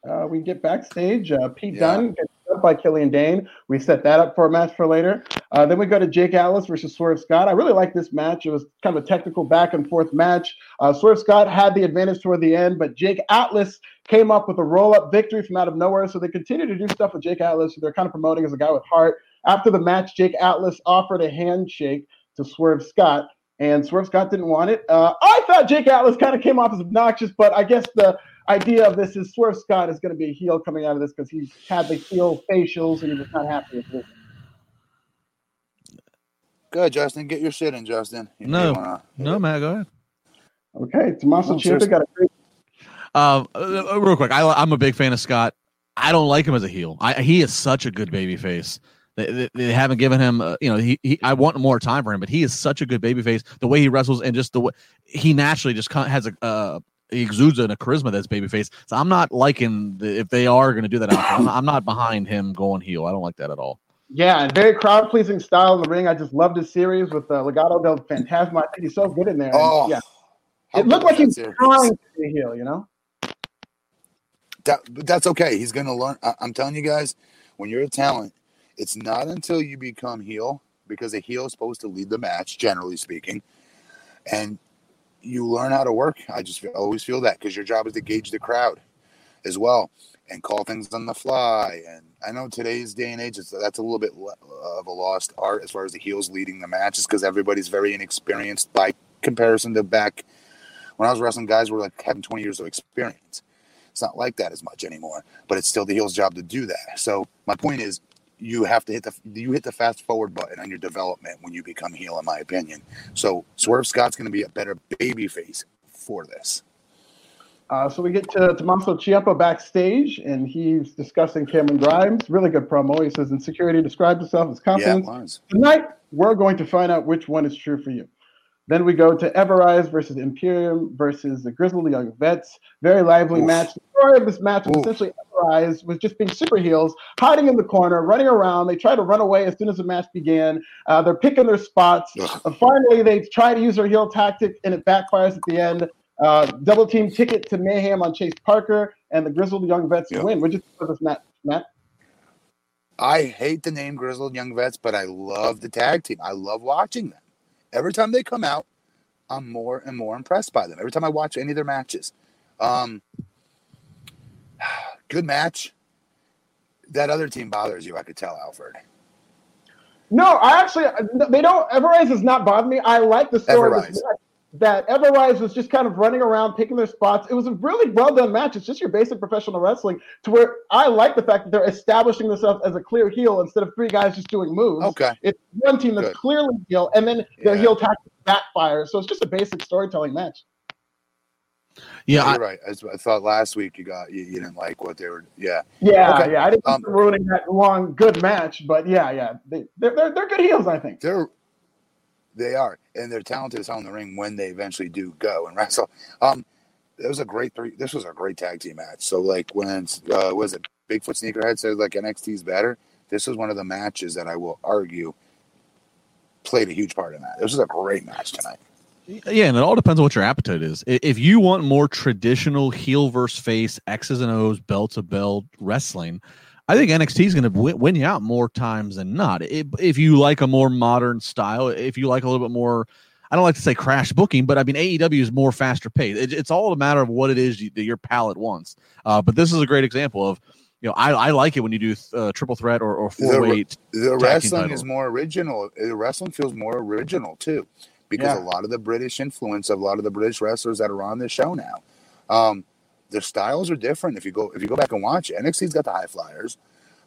Uh, we get backstage. Uh, Pete yeah. Dunne gets up by Killian Dane. We set that up for a match for later. Uh, then we go to Jake Atlas versus Swerve Scott. I really like this match. It was kind of a technical back and forth match. Uh, Swerve Scott had the advantage toward the end, but Jake Atlas came up with a roll up victory from out of nowhere. So they continue to do stuff with Jake Atlas, who they're kind of promoting as a guy with heart. After the match, Jake Atlas offered a handshake to Swerve Scott. And Swerve Scott didn't want it. Uh, I thought Jake Atlas kind of came off as obnoxious, but I guess the idea of this is Swerve Scott is going to be a heel coming out of this because he's had the heel facials and he was not happy with it. Good, Justin. Get your shit in, Justin. You no, wanna... no, Matt, go ahead. Okay, Tommaso no, Ciampa got a great. Um, real quick, I, I'm a big fan of Scott. I don't like him as a heel. I, he is such a good baby face. They, they, they haven't given him, uh, you know, he, he, I want more time for him, but he is such a good baby face. The way he wrestles and just the way he naturally just has a, uh, he exudes a charisma that's babyface. So I'm not liking the, if they are going to do that. I'm not, I'm not behind him going heel. I don't like that at all. Yeah, and very crowd pleasing style in the ring. I just love this series with uh, Legado del Fantasma. I think he's so good in there. Oh, and, yeah, it looked like he's series. trying to be heel. You know, that, but that's okay. He's going to learn. I, I'm telling you guys, when you're a talent, it's not until you become heel, because a heel is supposed to lead the match, generally speaking, and you learn how to work. I just feel, always feel that, because your job is to gauge the crowd as well and call things on the fly. And I know today's day and age, it's, that's a little bit of a lost art as far as the heels leading the matches, because everybody's very inexperienced by comparison to back when I was wrestling. Guys were like having twenty years of experience. It's not like that as much anymore, but it's still the heel's job to do that. So my point is, you have to hit the you hit the fast forward button on your development when you become heel, in my opinion. So Swerve Scott's going to be a better babyface for this. Uh, so we get to Tommaso Ciampa backstage, and he's discussing Cameron Grimes. Really good promo. He says, insecurity describes itself as confidence. Yeah, it was. Tonight, we're going to find out which one is true for you. Then we go to Everrise versus Imperium versus the Grizzled Young Vets. Very lively Oof. match. The story of this match was Oof. essentially Everrise was just being super heels, hiding in the corner, running around. They try to run away as soon as the match began. Uh, they're picking their spots. Uh, finally, they try to use their heel tactic, and it backfires at the end. Uh, double team ticket to Mayhem on Chase Parker, and the Grizzled Young Vets yep. win. What do you think of this match, Matt? I hate the name Grizzled Young Vets, but I love the tag team. I love watching them. Every time they come out, I'm more and more impressed by them. Every time I watch any of their matches. Um, good match. That other team bothers you, I could tell, Alfred. No, I actually, they don't, Everrise does not bother me. I like the story. Everrise. That Everrise was just kind of running around, picking their spots. It was a really well-done match. It's just your basic professional wrestling, to where I like the fact that they're establishing themselves as a clear heel instead of three guys just doing moves. Okay. It's one team that's Good. clearly heel, and then yeah. the heel tactic backfires. So it's just a basic storytelling match. Yeah, you're I, right. I, I thought last week you got you, you didn't like what they were. Yeah, yeah, okay. yeah. I didn't um, ruining that long good match, but yeah, yeah, they, they're, they're they're good heels. I think they're. They are, and they're talented as hell in the ring when they eventually do go and wrestle. Um, it was a great three. This was a great tag team match. So, like when uh, was it Bigfoot Sneakerhead said like N X T's better. This was one of the matches that I will argue played a huge part in that. This was a great match tonight. Yeah, and it all depends on what your appetite is. If you want more traditional heel versus face, X's and O's, belt to belt wrestling, I think N X T is going to win you out more times than not. If, if you like a more modern style, if you like a little bit more, I don't like to say crash booking, but I mean, A E W is more faster paced. It, it's all a matter of what it is you, that your palate wants. Uh, but this is a great example of, you know, I, I like it when you do uh, triple threat or, or four way. The, the wrestling title. is more original. The wrestling feels more original too, because yeah. a lot of the British influence of a lot of the British wrestlers that are on this show now. Um, Their styles are different. If you go if you go back and watch, N X T's got the high flyers.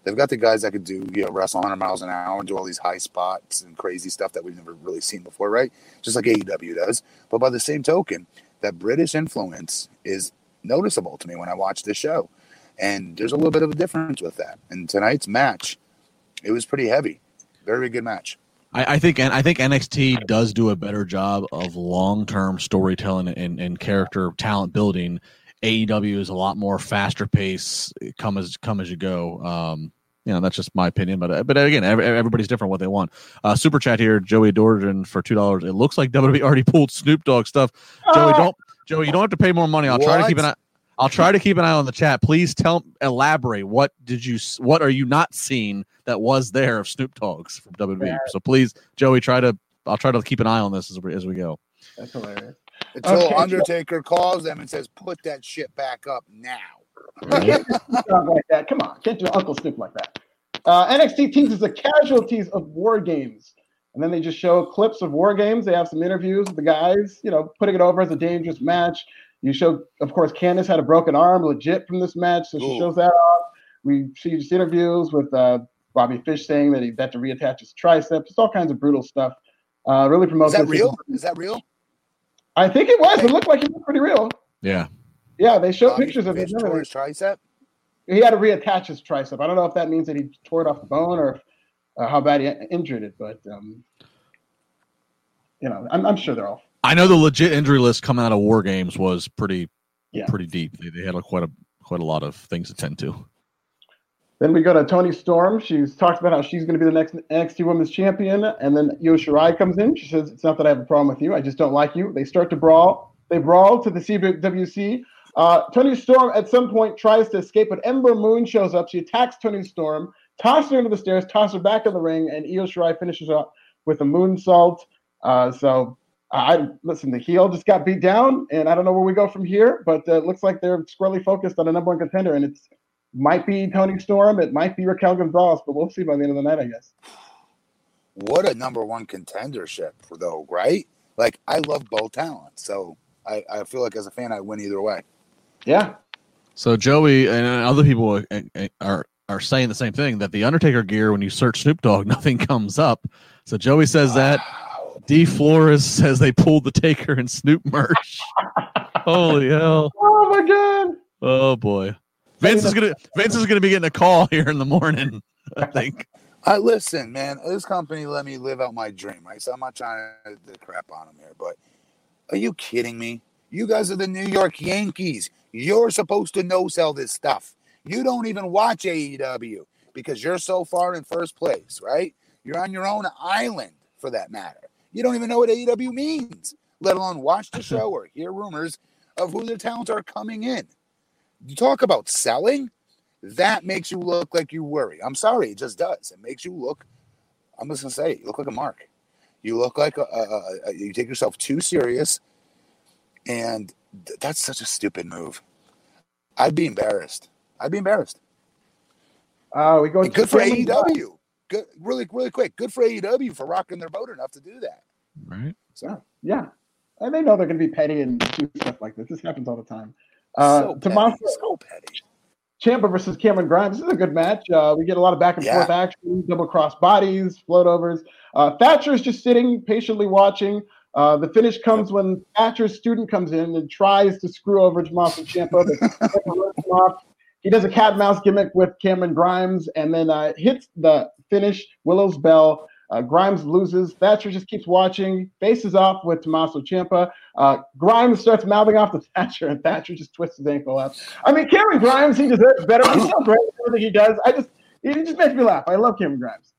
They've got the guys that could do, you know, wrestle one hundred miles an hour and do all these high spots and crazy stuff that we've never really seen before, right? Just like A E W does. But by the same token, that British influence is noticeable to me when I watch this show. And there's a little bit of a difference with that. And tonight's match, it was pretty heavy. Very good match. I think and I think N X T does do a better job of long-term storytelling and, and character talent building. A E W is a lot more faster pace, come as come as you go. Um, you know, that's just my opinion, but but again, every, everybody's different what they want. Uh, super chat here, Joey Dorgan for two dollars. It looks like W W E already pulled Snoop Dogg stuff. Joey, don't Joey, you don't have to pay more money. I'll what? try to keep an eye. I'll try to keep an eye on the chat. Please tell elaborate what did you what are you not seeing that was there of Snoop Dogg's from W W E? Yeah. So please, Joey, try to I'll try to keep an eye on this as we, as we go. That's hilarious. Until okay, Undertaker so- calls them and says, "Put that shit back up now." Can't do Snoop like that. Come on, can't do Uncle Snoop like that. Uh, N X T teases the casualties of War Games, and then they just show clips of War Games. They have some interviews with the guys, you know, putting it over as a dangerous match. You show, of course, Candice had a broken arm, legit from this match, so Ooh. she shows that off. We see just interviews with uh, Bobby Fish saying that he had to reattach his triceps. It's all kinds of brutal stuff. Uh, really promotes. Is that real? Season. Is that real? I think it was. It looked like it was pretty real. Yeah. Yeah, they showed Bobby pictures of his tricep. He had to reattach his tricep. I don't know if that means that he tore it off the bone or uh, how bad he injured it, but um, you know, I'm, I'm sure they're all. I know the legit injury list coming out of War Games was pretty, yeah. pretty deep. They, they had a, quite a quite a lot of things to tend to. Then we go to Toni Storm. She's talked about how she's going to be the next N X T Women's Champion, and then Io Shirai comes in. She says, "It's not that I have a problem with you. I just don't like you." They start to brawl. They brawl to the C W C. Uh, Toni Storm at some point tries to escape, but Ember Moon shows up. She attacks Toni Storm, tosses her into the stairs, tosses her back in the ring, and Io Shirai finishes up with a moonsault. Uh, so, I listen, the heel just got beat down, and I don't know where we go from here, but uh, it looks like they're squarely focused on a number one contender, and it's might be Toni Storm. It might be Raquel Gonzalez, but we'll see by the end of the night, I guess. What a number one contendership, though, right? Like, I love both talents, so I, I feel like as a fan, I win either way. Yeah. So Joey and other people are are saying the same thing, that the Undertaker gear, when you search Snoop Dogg, nothing comes up. So Joey says wow. that. D. Flores says they pulled the Taker and Snoop merch. Holy hell! Oh my god! Oh boy! Vince is gonna Vince is gonna be getting a call here in the morning, I think. I listen, man. This company let me live out my dream, right? So I'm not trying to crap on them here, but are you kidding me? You guys are the New York Yankees. You're supposed to no sell this stuff. You don't even watch A E W because you're so far in first place, right? You're on your own island, for that matter. You don't even know what A E W means, let alone watch the show or hear rumors of who the talents are coming in. You talk about selling, that makes you look like you worry. I'm sorry, it just does. It makes you look, I'm just going to say it, you look like a mark. You look like a, a, a, you take yourself too serious, and th- that's such a stupid move. I'd be embarrassed. I'd be embarrassed. Uh, we go to good for A E W. Good, really, really quick. Good for A E W for rocking their boat enough to do that. Right. So yeah, and they know they're going to be petty and do stuff like this. This happens all the time. Uh, so Tommaso, petty. So petty. Ciampa versus Cameron Grimes. This is a good match. Uh, we get a lot of back and yeah. forth action, double cross bodies, float overs. Uh, Thatcher's just sitting patiently watching. Uh, the finish comes when Thatcher's student comes in and tries to screw over Tommaso Ciampa. But he does a cat and mouse gimmick with Cameron Grimes and then uh, hits the finish, Willow's Bell. Uh, Grimes loses. Thatcher just keeps watching, faces off with Tommaso Ciampa. Uh, Grimes starts mouthing off to Thatcher, and Thatcher just twists his ankle up. I mean, Cameron Grimes, he deserves better. He's so great at everything he does. I just, he just makes me laugh. I love Cameron Grimes.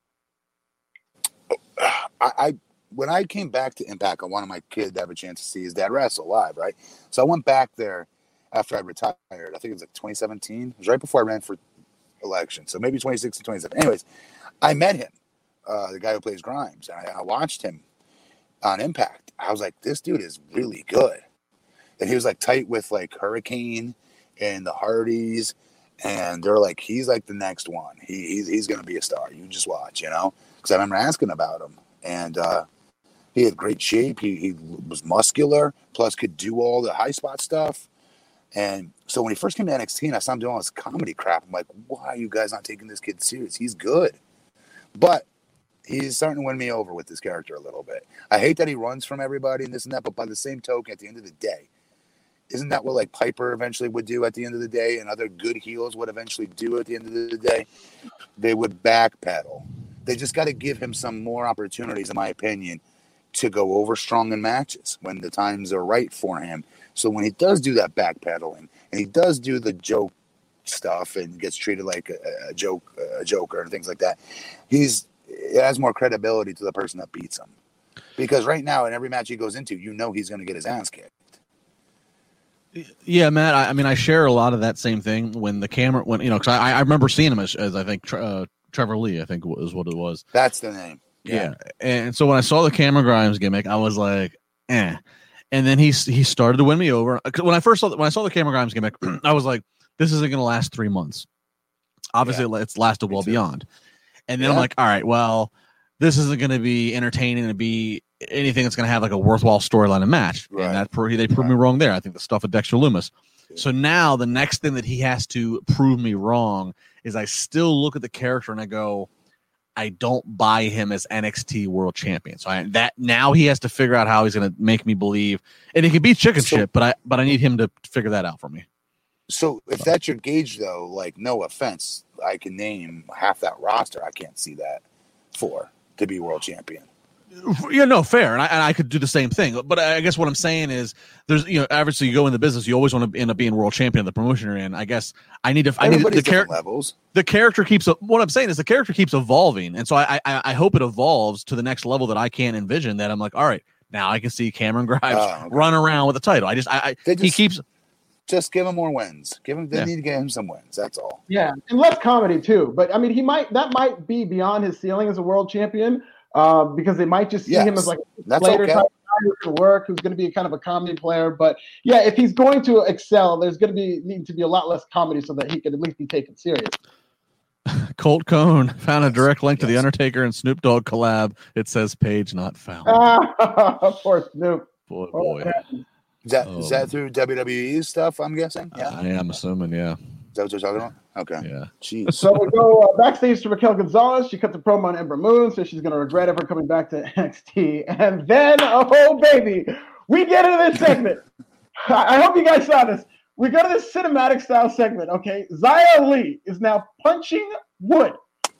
I, I when I came back to Impact, I wanted my kid to have a chance to see his dad wrestle live, right? So I went back there after I retired. I think it was like twenty seventeen. It was right before I ran for election, so maybe twenty sixteen, twenty seventeen. Anyways, I met him. Uh, the guy who plays Grimes, and I, I watched him on Impact. I was like, this dude is really good. And he was like tight with like Hurricane and the Hardys, and they're like, he's like the next one. He, he's he's going to be a star. You just watch, you know? Because I remember asking about him, and uh, he had great shape. He, he was muscular, plus could do all the high spot stuff. And so when he first came to N X T, and I saw him doing all this comedy crap, I'm like, why are you guys not taking this kid serious? He's good. But he's starting to win me over with this character a little bit. I hate that he runs from everybody and this and that, but by the same token, at the end of the day, isn't that what like Piper eventually would do at the end of the day, and other good heels would eventually do at the end of the day? They would backpedal. They just got to give him some more opportunities, in my opinion, to go over strong in matches when the times are right for him. So when he does do that backpedaling and he does do the joke stuff and gets treated like a, a joke, a joker and things like that, he's... it has more credibility to the person that beats him. Because right now, in every match he goes into, you know he's going to get his ass kicked. Yeah, Matt, I, I mean, I share a lot of that same thing when the camera, when, you know, because I, I remember seeing him as, as I think, uh, Trevor Lee, I think is what it was. That's the name. Yeah. yeah. And so when I saw the Cameron Grimes gimmick, I was like, eh. And then he, he started to win me over. When I first saw, when I saw the Cameron Grimes gimmick, I was like, this isn't going to last three months. Obviously, yeah, it's lasted well beyond. And then yeah. I'm like, all right, well, this isn't going to be entertaining to be anything that's going to have like a worthwhile storyline and match. Right. And that they proved right. me wrong there. I think the stuff with Dexter Lumis. Yeah. So now the next thing that he has to prove me wrong is I still look at the character and I go, I don't buy him as N X T world champion. So I, that now he has to figure out how he's going to make me believe, and it could be chicken so, shit, but I, but I need him to figure that out for me. So if that's your gauge though, like no offense, I can name half that roster. I can't see that for to be world champion. Yeah, no, fair. And I, and I could do the same thing, but I guess what I'm saying is there's, you know, obviously you go in the business, you always want to end up being world champion of the promotion you're in. I guess I need to, I need the character levels. The character keeps, what I'm saying is the character keeps evolving. And so I, I, I hope it evolves to the next level that I can't envision, that I'm like, all right, now I can see Cameron Grimes oh, okay. run around with a title. I just, I, I just, he keeps, just give him more wins. Give him, they yeah. need to get him some wins. That's all. Yeah. And less comedy too. But I mean, he might, that might be beyond his ceiling as a world champion. Uh, because they might just see yes. him as like a later okay. type of guy to work who's going to be a kind of a comedy player. But yeah, if he's going to excel, there's going to be need to be a lot less comedy so that he can at least be taken serious. Colt Cone found a direct link yes. to the Undertaker and Snoop Dogg collab. It says page not found. Poor Snoop. Boy, boy. Oh, is that oh. is that through W W E stuff? I'm guessing. Yeah, I, I'm assuming. Yeah. Is that what you're talking about? Okay. Yeah. Jeez. So we go uh, backstage to Raquel Gonzalez. She cuts a promo on Ember Moon, so she's going to regret ever coming back to N X T. And then, oh, baby, we get into this segment. I hope you guys saw this. We go to this cinematic-style segment, okay? Xia Li is now punching wood,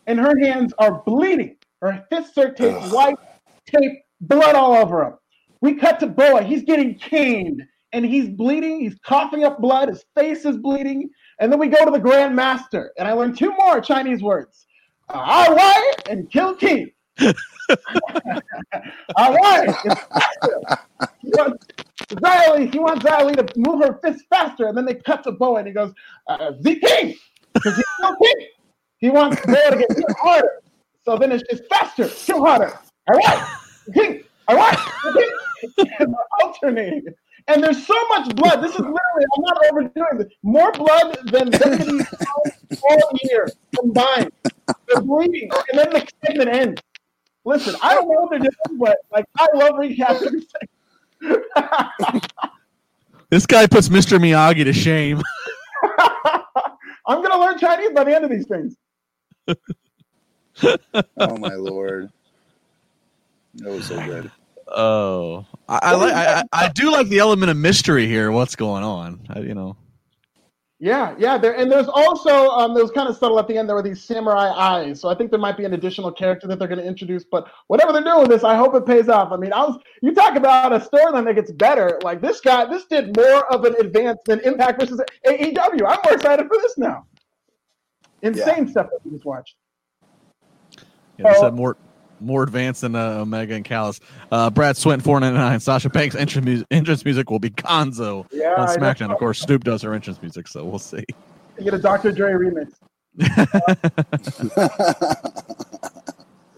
and her hands are bleeding. Her fists are taped, white tape, blood all over them. We cut to Boa. He's getting caned, and he's bleeding. He's coughing up blood. His face is bleeding. And then we go to the Grand Master, and I learned two more Chinese words. All right, and kill king. All right. He wants Xia Li to move her fist faster, and then they cut to Boa, and he goes, uh, the king, because he's still king. He wants Boa to get hit harder. So then it's, it's faster, kill harder. All right, king, all right, king. And they're alternating. And there's so much blood. This is literally, I'm not overdoing this. More blood than W W E all year combined. They're bleeding. And then the segment ends. Listen, I don't know what they're doing, but like, I love recapping. This guy puts Mister Miyagi to shame. I'm going to learn Chinese by the end of these things. Oh, my Lord. That was so good. Oh, I, I like I, I do like the element of mystery here. What's going on? I, you know. Yeah, yeah. There and there's also um, there was kind of subtle at the end. There were these samurai eyes, so I think there might be an additional character that they're going to introduce. But whatever they're doing with this, I hope it pays off. I mean, I was you talk about a storyline that gets better. Like this guy, this did more of an advance than Impact versus A E W. I'm more excited for this now. Insane yeah. stuff that we just watched. Yeah, so, more. More advanced than uh, Omega and Callis. Uh, Brad Swinton, four ninety-nine. Sasha Banks' entrance music, entrance music will be Gonzo yeah, on SmackDown. Of course, Snoop does her entrance music, so we'll see. You get a Doctor Dre remix.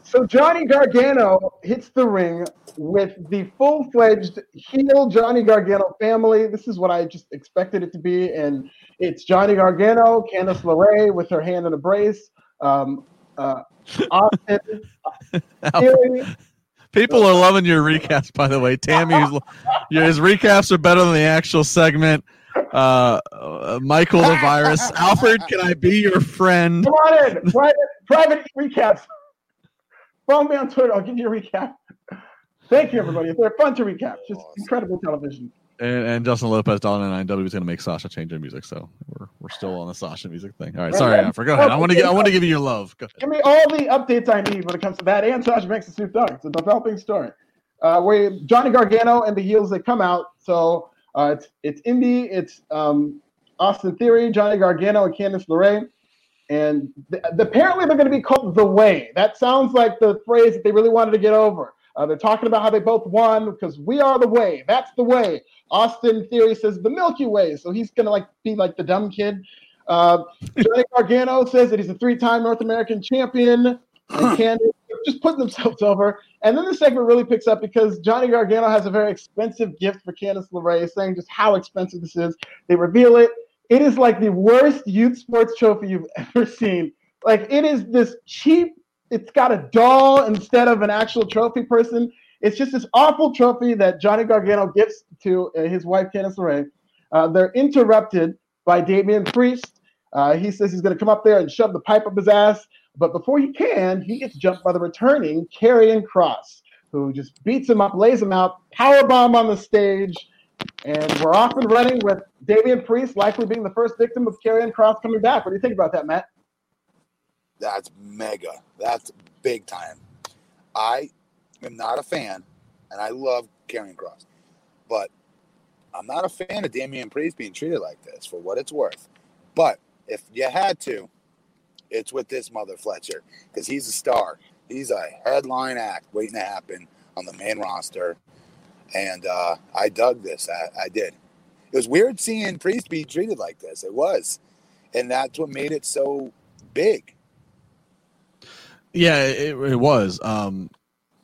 So Johnny Gargano hits the ring with the full-fledged heel Johnny Gargano family. This is what I just expected it to be, and it's Johnny Gargano, Candice LeRae with her hand in a brace, um, uh, Austin, people are loving your recaps, by the way. Tammy's his recaps are better than the actual segment. Uh, uh, Michael the virus, Alfred, can I be your friend? Come on in, private, private recaps. Follow me on Twitter. I'll give you a recap. Thank you, everybody. They're fun to recap. Just awesome. Incredible television. And, and Justin Lopez, Don and I W is going to make Sasha change her music, so we're we're still on the Sasha music thing. All right, sorry, I forgot. Go ahead. I want to get, I want to give you your love. Go ahead. Give me all the updates I need when it comes to that. And Sasha Banks and Snoop Dogg. It's a developing story. Uh, where Johnny Gargano and the heels they come out. So uh, it's it's Indy, it's um, Austin Theory, Johnny Gargano, and Candice LeRae. And th- apparently they're going to be called The Way. That sounds like the phrase that they really wanted to get over. Uh, they're talking about how they both won because we are the way. That's the way. Austin Theory says the Milky Way, so he's gonna like be like the dumb kid. Uh, Johnny Gargano says that he's a three-time North American champion. And just putting themselves over. And then the segment really picks up because Johnny Gargano has a very expensive gift for Candice LeRae, saying just how expensive this is. They reveal it. It is like the worst youth sports trophy you've ever seen. Like it is this cheap. It's got a doll instead of an actual trophy person. It's just this awful trophy that Johnny Gargano gives to uh, his wife, Candice LeRae. Uh, they're interrupted by Damian Priest. Uh, he says he's going to come up there and shove the pipe up his ass. But before he can, he gets jumped by the returning Karrion Kross, who just beats him up, lays him out, powerbomb on the stage. And we're off and running with Damian Priest likely being the first victim of Karrion Kross coming back. What do you think about that, Matt? That's mega. That's big time. I am not a fan, and I love Karrion Kross, but I'm not a fan of Damian Priest being treated like this, for what it's worth. But if you had to, it's with this mother Fletcher, because he's a star. He's a headline act waiting to happen on the main roster. And uh, I dug this. I, I did. It was weird seeing Priest be treated like this. It was. And that's what made it so big. Yeah, it, it was. Um,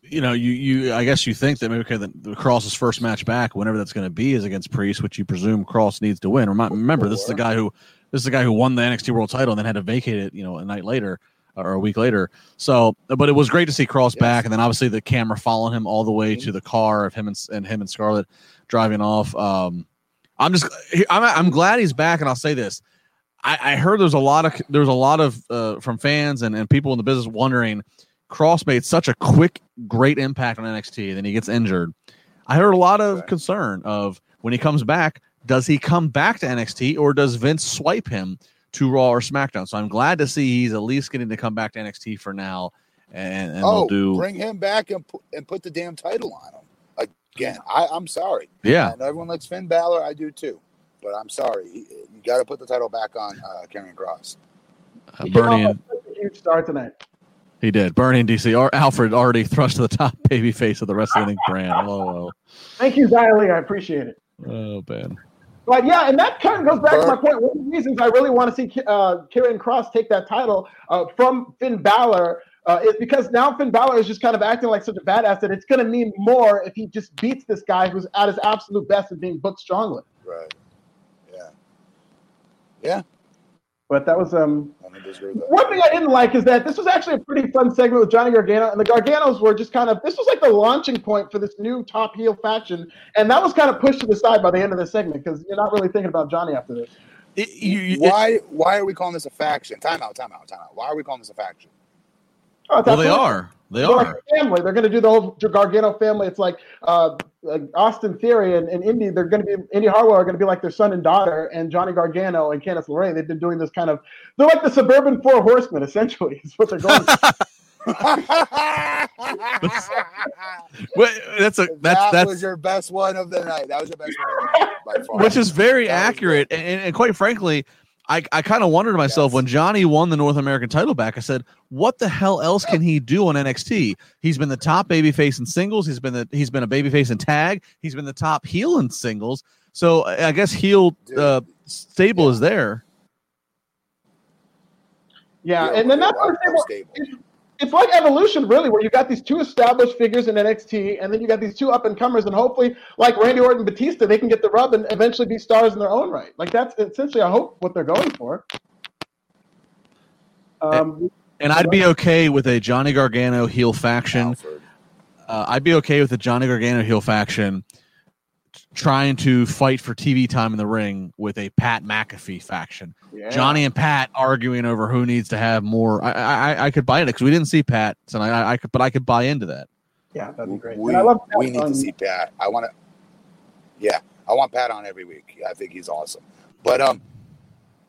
you know, you, you I guess you think that maybe okay, the, the Cross's first match back, whenever that's going to be, is against Priest, which you presume Cross needs to win. Remember, remember this is the guy who this is the guy who won the N X T World Title and then had to vacate it, you know, a night later or a week later. So, but it was great to see Cross yes. back, and then obviously the camera following him all the way mm-hmm. to the car of him and, and him and Scarlett driving off. Um, I'm just I'm I'm glad he's back, and I'll say this. I heard there's a lot of there's a lot of uh, from fans and, and people in the business wondering, Cross made such a quick, great impact on N X T, and then he gets injured. I heard a lot of right. concern of when he comes back, does he come back to N X T or does Vince swipe him to Raw or SmackDown? So I'm glad to see he's at least getting to come back to N X T for now, and, and oh, do bring him back and put, and put the damn title on him again. I, I'm sorry. Yeah, I know everyone likes Finn Balor. I do too. But I'm sorry, you got to put the title back on uh, Karrion Kross. Uh, Bernie, a huge start tonight. He did. Bernie and D C. Ar- Alfred already thrust to the top baby face of the wrestling brand. Lol. Thank you, Zaylee. I appreciate it. Oh, man. But yeah, and that kind of goes back Bert. to my point. One of the reasons I really want to see uh, Karrion Kross take that title uh, from Finn Balor uh, is because now Finn Balor is just kind of acting like such a badass that it's going to mean more if he just beats this guy who's at his absolute best and being booked strongly. Right. Yeah, but that was um. I one thing I didn't like is that this was actually a pretty fun segment with Johnny Gargano, and the Garganos were just kind of this was like the launching point for this new top heel faction, and that was kind of pushed to the side by the end of the segment because you're not really thinking about Johnny after this. It, you, you, why? It, why are we calling this a faction? Time out! Time out! Time out! Why are we calling this a faction? Oh, well, they are. They They're are like family. They're going to do the whole Gargano family. It's like uh, like Austin Theory and, and Indy. They're going to be Indy Hartwell are going to be like their son and daughter, and Johnny Gargano and Candice LeRae. They've been doing this kind of. They're like the suburban Four Horsemen, essentially. Is what they're going. that's, wait, that's a that's that that's, was your best one of the night. That was your best one of the night by far. Which is very that accurate, and, and, and quite frankly. I, I kind of wondered to myself yes. when Johnny won the North American title back, I said, what the hell else can he do on N X T? He's been the top babyface in singles. He's been the, he's been a babyface in tag. He's been the top heel in singles. So I guess heel uh, stable yeah. is there. Yeah. yeah and then that's stable. It's, it's like evolution really, where you got these two established figures in N X T and then you got these two up and comers, and hopefully like Randy Orton and Batista, they can get the rub and eventually be stars in their own right. Like that's essentially, I hope what they're going for. Um, and, and I'd be okay with a Johnny Gargano heel faction. Uh, I'd be okay with a Johnny Gargano heel faction trying to fight for T V time in the ring with a Pat McAfee faction. Yeah. Johnny and Pat arguing over who needs to have more. I I, I could buy it because we didn't see Pat tonight. I, I could, but I could buy into that. Yeah, that'd be great. We, I love we need on. to see Pat. I want to. Yeah, I want Pat on every week. I think he's awesome. But um,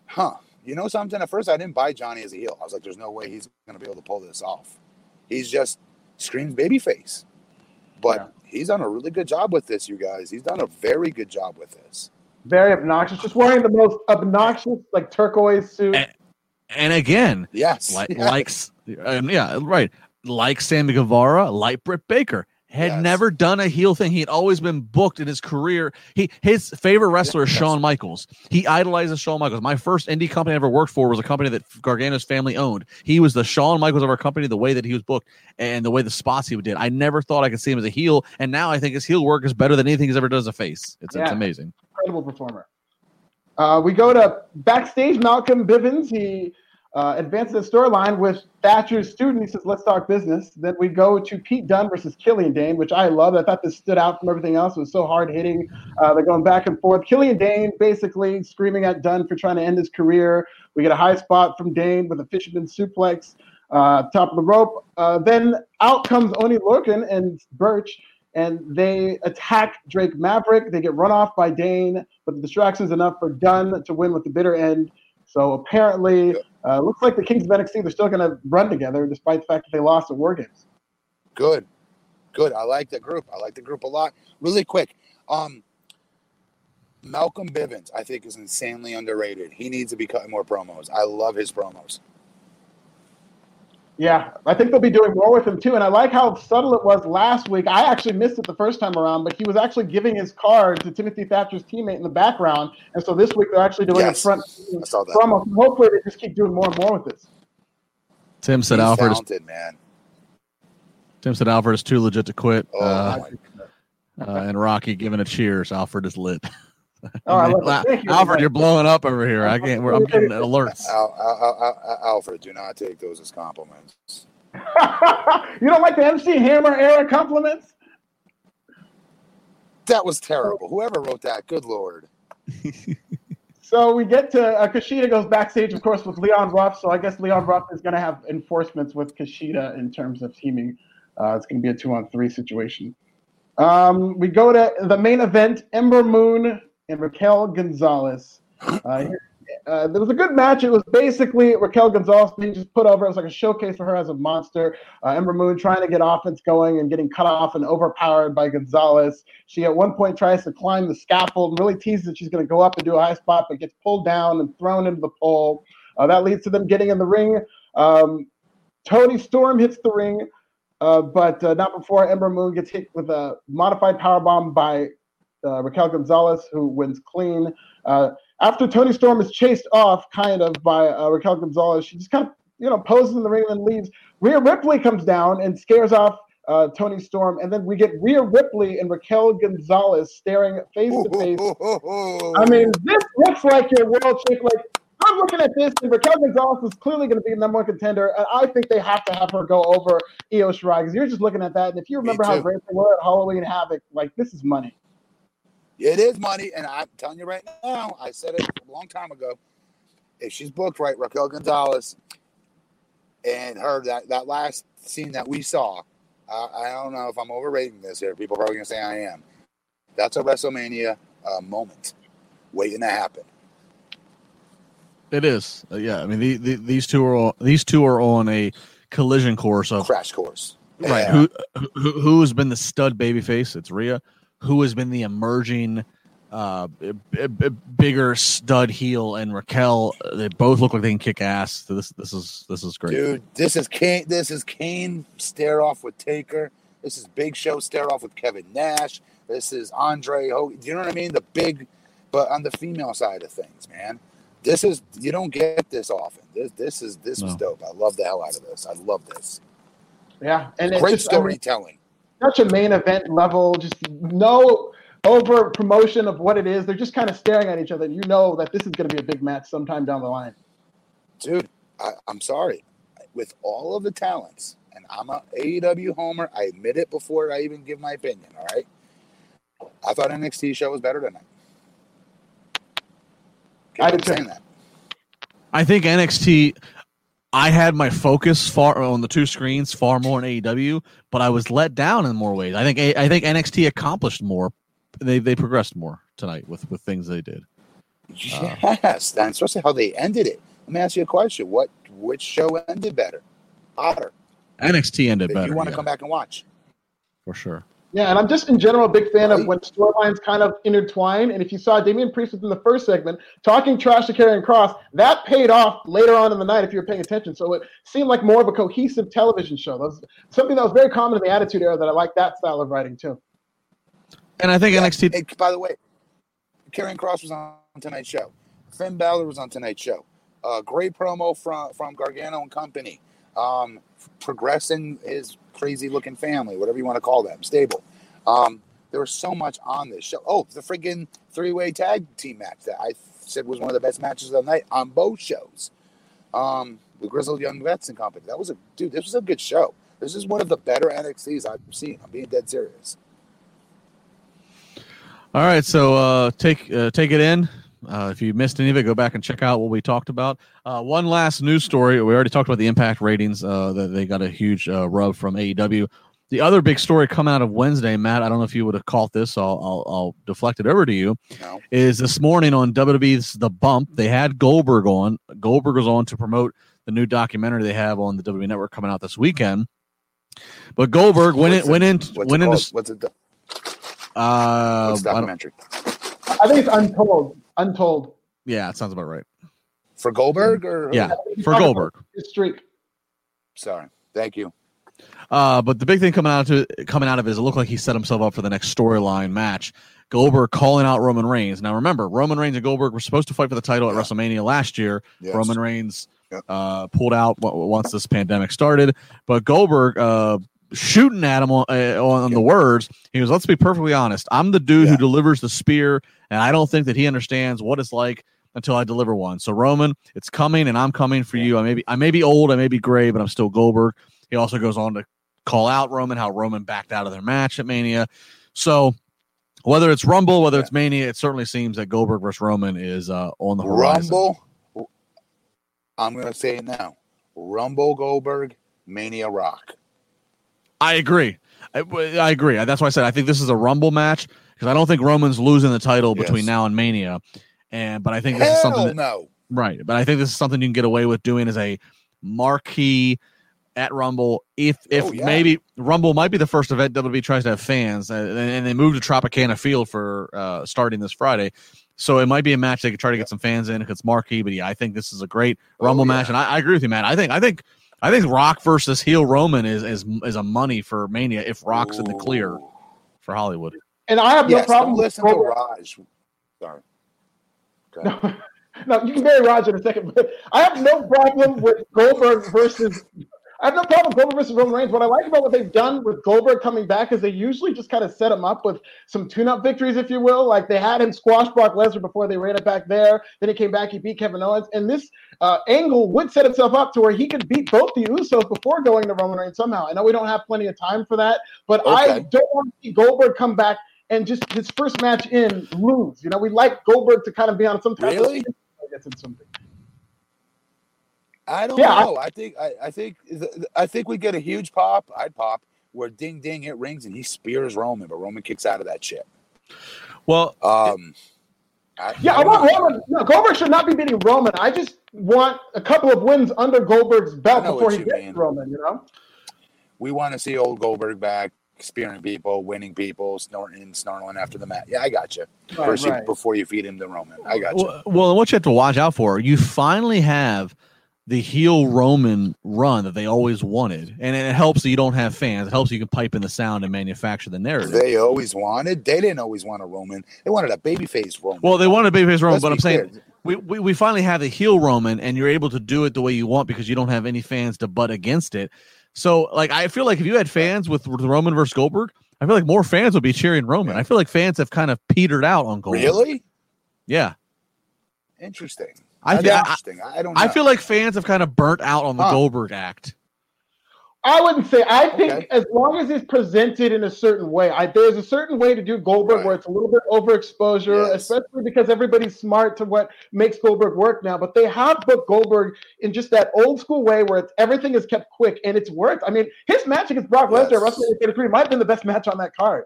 huh? You know something? At first, I didn't buy Johnny as a heel. I was like, "There's no way he's going to be able to pull this off." He's just screams babyface. But. Yeah. He's done a really good job with this, you guys. He's done a very good job with this. Very obnoxious. Just wearing the most obnoxious, like, turquoise suit. And, and again, yes. Like, yes. like um, yeah, right. Like Sammy Guevara, like Britt Baker. Had yes. never done a heel thing. He had always been booked in his career. He His favorite wrestler yes. is Shawn Michaels. He idolizes Shawn Michaels. My first indie company I ever worked for was a company that Gargano's family owned. He was the Shawn Michaels of our company, the way that he was booked and the way the spots he did. I never thought I could see him as a heel, and now I think his heel work is better than anything he's ever done as a face. It's, yeah. it's amazing. Incredible performer. Uh, we go to backstage Malcolm Bivens. He... Uh, advanced the storyline with Thatcher's student. He says, let's talk business. Then we go to Pete Dunne versus Killian Dane, which I love. I thought this stood out from everything else. It was so hard-hitting. Uh, they're going back and forth. Killian Dane basically screaming at Dunne for trying to end his career. We get a high spot from Dane with a fisherman suplex. uh, top of the rope. Uh, then out comes Oney Lorcan and Birch, and they attack Drake Maverick. They get run off by Dane, but the distraction's enough for Dunn to win with the bitter end. So apparently, uh, looks like the Kings of N X T are still going to run together, despite the fact that they lost at War Games. Good, good. I like the group. I like the group a lot. Really quick, um, Malcolm Bivens, I think, is insanely underrated. He needs to be cutting more promos. I love his promos. Yeah, I think they'll be doing more with him, too. And I like how subtle it was last week. I actually missed it the first time around, but he was actually giving his card to Timothy Thatcher's teammate in the background. And so this week they're actually doing yes. a front promo. Hopefully they just keep doing more and more with this. Tim said He's Alfred talented, is man. Tim said Alfred is too legit to quit. Oh, uh, uh, and Rocky giving a cheers. Alfred is lit. Oh, I love it. Alfred, you're blowing up over here. I can't. We're, I'm getting alerts. Al, Al, Al, Al, Alfred, do not take those as compliments. You don't like the M C Hammer era compliments? That was terrible. Whoever wrote that, good Lord. So we get to uh, Kushida goes backstage, of course, with Leon Ruff. So I guess Leon Ruff is going to have enforcements with Kushida in terms of teaming. Uh, it's going to be a two-on-three situation. Um, we go to the main event, Ember Moon and Raquel Gonzalez. Uh, uh, there was a good match. It was basically Raquel Gonzalez being just put over. It was like a showcase for her as a monster. Uh, Ember Moon trying to get offense going and getting cut off and overpowered by Gonzalez. She at one point tries to climb the scaffold and really teases that she's going to go up and do a high spot, but gets pulled down and thrown into the pole. Uh, that leads to them getting in the ring. Um, Toni Storm hits the ring, uh, but uh, not before Ember Moon gets hit with a modified powerbomb by Uh, Raquel Gonzalez, who wins clean. Uh, after Toni Storm is chased off, kind of, by uh, Raquel Gonzalez, she just kind of, you know, poses in the ring and then leaves. Rhea Ripley comes down and scares off uh, Toni Storm, and then we get Rhea Ripley and Raquel Gonzalez staring face-to-face. Ooh, ooh, ooh, ooh, ooh. I mean, this looks like your world chick. Like, I'm looking at this, and Raquel Gonzalez is clearly going to be the number one contender, and I think they have to have her go over Io Shirai, because you're just looking at that, and if you remember how great they were at Halloween Havoc, like, this is money. It is money, and I'm telling you right now, I said it a long time ago, if she's booked right, Raquel Gonzalez and her, that, that last scene that we saw, uh, I don't know if I'm overrating this here. People are probably going to say I am. That's a WrestleMania uh, moment waiting to happen. It is. Uh, yeah, I mean, the, the, these two are all, these two are on a collision course. of Crash course. Right. Yeah. Who, who Who has been the stud babyface? It's Rhea. Who has been the emerging uh, b- b- bigger stud heel, and Raquel? They both look like they can kick ass. This this is this is great, dude. This is Kane. This is Kane stare off with Taker. This is Big Show stare off with Kevin Nash. This is Andre Hogan. Do you know what I mean? The big, but on the female side of things, man. This is you don't get this often. This this is this no. was dope. I love the hell out of this. I love this. Yeah, and great it's just, storytelling. I mean, such a main event level, just no over promotion of what it is. They're just kind of staring at each other. You know that this is going to be a big match sometime down the line. Dude, I, I'm sorry. With all of the talents, and I'm an A E W homer. I admit it before I even give my opinion, all right? I thought N X T show was better tonight. I didn't say that. I think N X T... I had my focus far on the two screens far more in A E W, but I was let down in more ways. I think I think N X T accomplished more. They they progressed more tonight with, with things they did. Yes, uh, and especially how they ended it. Let me ask you a question: What which show ended better? Otter. N X T ended better. You want to yeah. come back and watch? For sure. Yeah, and I'm just in general a big fan right. of when storylines kind of intertwine. And if you saw Damian Priest within the first segment talking trash to Karrion Kross, that paid off later on in the night if you were paying attention. So it seemed like more of a cohesive television show. That was something that was very common in the Attitude Era that I like that style of writing too. And I think yeah, N X T. It, by the way, Karrion Kross was on tonight's show. Finn Balor was on tonight's show. Uh, great promo from from Gargano and company. Um, progressing his crazy-looking family, whatever you want to call them, stable. Um, there was so much on this show. Oh, the friggin' three-way tag team match that I said was one of the best matches of the night on both shows. Um, the Grizzled Young Vets and company. That was a dude. This was a good show. This is one of the better N X Ts I've seen. I'm being dead serious. All right, so uh, take uh, take it in. Uh, if you missed any of it, go back and check out what we talked about. Uh, one last news story. We already talked about the Impact ratings. Uh, that they got a huge uh, rub from A E W. The other big story coming out of Wednesday, Matt, I don't know if you would have caught this. So I'll, I'll, I'll deflect it over to you. No. Is this morning on W W E's The Bump, they had Goldberg on. Goldberg was on to promote the new documentary they have on the W W E Network coming out this weekend. But Goldberg went in, went in, went in. What's it? Uh, What's the documentary? I think it's Untold. Untold. Yeah, it sounds about right. For Goldberg, or yeah, for Goldberg. Streak. Sorry, thank you. Uh, but the big thing coming out to coming out of it is it looked like he set himself up for the next storyline match. Goldberg calling out Roman Reigns. Now remember, Roman Reigns and Goldberg were supposed to fight for the title at yeah. WrestleMania last year. Yes. Roman Reigns yep. uh, pulled out once this pandemic started, but Goldberg. Uh, shooting at him on, uh, on yeah. the words. He goes, let's be perfectly honest. I'm the dude yeah. who delivers the spear, and I don't think that he understands what it's like until I deliver one. So, Roman, it's coming, and I'm coming for yeah. you. I may be, I may be old, I may be gray, but I'm still Goldberg. He also goes on to call out Roman, how Roman backed out of their match at Mania. So, whether it's Rumble, whether yeah. it's Mania, it certainly seems that Goldberg versus Roman is uh, on the horizon. Rumble, I'm going to say it now. Rumble, Goldberg, Mania, Rock. I agree. I, I agree. That's why I said I think this is a Rumble match because I don't think Roman's losing the title between yes. now and Mania. And but I think this Hell is something that, no. right. But I think this is something you can get away with doing as a marquee at Rumble. If if oh, yeah. maybe Rumble might be the first event W W E tries to have fans, and, and they moved to Tropicana Field for uh, starting this Friday, so it might be a match they could try to get some fans in if it's marquee. But yeah, I think this is a great Rumble oh, yeah. match, and I, I agree with you, man. I think I think. I think Rock versus heel Roman is is, is a money for Mania if Rock's Ooh. in the clear for Hollywood. And I have no yes, problem with listen to Raj. Sorry. No, no, you can bury Raj in a second. But I have no problem with Goldberg versus. I have no problem with Goldberg versus Roman Reigns. What I like about what they've done with Goldberg coming back is they usually just kind of set him up with some tune-up victories, if you will. Like they had him squash Brock Lesnar before they ran it back there. Then he came back, he beat Kevin Owens. And this uh, angle would set itself up to where he could beat both the Usos before going to Roman Reigns somehow. I know we don't have plenty of time for that, but okay. I don't want to see Goldberg come back and just his first match in lose. You know, we like Goldberg to kind of be on some type really? of I guess in something. I don't yeah, know. I, I think I, I think I think we get a huge pop. I'd pop where ding ding it rings and he spears Roman, but Roman kicks out of that shit. Well, um, I, yeah, I, I want know. Roman. No, Goldberg should not be beating Roman. I just want a couple of wins under Goldberg's belt before he gets mean. Roman. You know, we want to see old Goldberg back, spearing people, winning people, snorting, snarling after the match. Yeah, I got you. Right, First, right. You before you feed him to Roman, I got you. Well, well, what you have to watch out for, you finally have the heel Roman run that they always wanted. And it helps that you don't have fans. It helps you can pipe in the sound and manufacture the narrative. They always wanted. They didn't always want a Roman. They wanted a babyface Roman. Well, they wanted a babyface Roman, Let's but I'm clear. saying we, we, we finally have a heel Roman and you're able to do it the way you want because you don't have any fans to butt against it. So, like, I feel like if you had fans with, with Roman versus Goldberg, I feel like more fans would be cheering Roman. I feel like fans have kind of petered out on Goldberg. Really? Yeah. Interesting. I feel, I, I, don't I feel like fans have kind of burnt out on the huh. Goldberg act. I wouldn't say. I think okay. as long as it's presented in a certain way, I, there's a certain way to do Goldberg right. where it's a little bit overexposure, yes. especially because everybody's smart to what makes Goldberg work now. But they have booked Goldberg in just that old school way where it's, everything is kept quick and it's worked. I mean, his match against Brock yes. Lesnar at WrestleMania thirty-three might have been the best match on that card.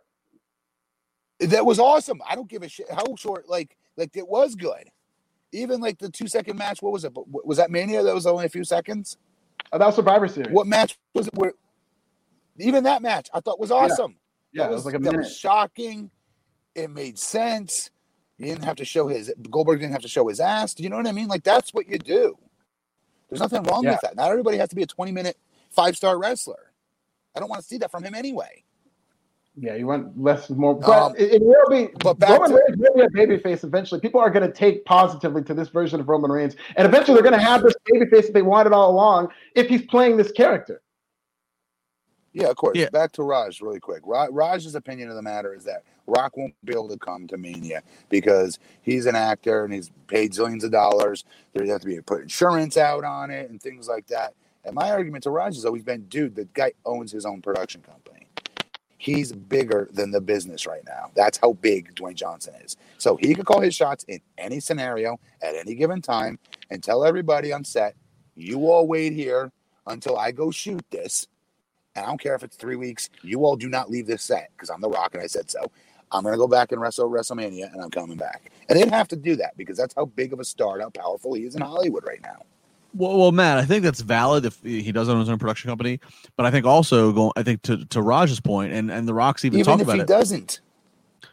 That was awesome. I don't give a shit how short, like, like it was good. Even like the two second match, what was it? Was that Mania? That was only a few seconds. Oh, that was Survivor Series. What match was it? Where even that match I thought was awesome. Yeah, yeah that was, it was like a minute. That was shocking. It made sense. He didn't have to show his Goldberg didn't have to show his ass. Do you know what I mean? Like that's what you do. There's nothing wrong yeah. with that. Not everybody has to be a twenty minute five star wrestler. I don't want to see that from him anyway. Yeah, you want less more, but um, it, it will be. But back Roman to, Reigns will be a babyface eventually. People are going to take positively to this version of Roman Reigns, and eventually they're going to have this babyface that they wanted all along if he's playing this character. Yeah, of course. Yeah. Back to Raj really quick. Raj, Raj's opinion of the matter is that Rock won't be able to come to Mania because he's an actor and he's paid zillions of dollars. There has to be put insurance out on it and things like that. And my argument to Raj has always been, dude, the guy owns his own production company. he's bigger than the business right now. That's how big Dwayne Johnson is. So he could call his shots in any scenario at any given time and tell everybody on set, you all wait here until I go shoot this. And I don't care if it's three weeks. You all do not leave this set because I'm The Rock and I said so. I'm going to go back and wrestle WrestleMania and I'm coming back. And they'd have to do that because that's how big of a star, how powerful he is in Hollywood right now. Well, well, Matt, I think that's valid if he does own his own production company. But I think also, going, I think to, to Raj's point, and, and The Rock's even, even talked about it. Even if he doesn't.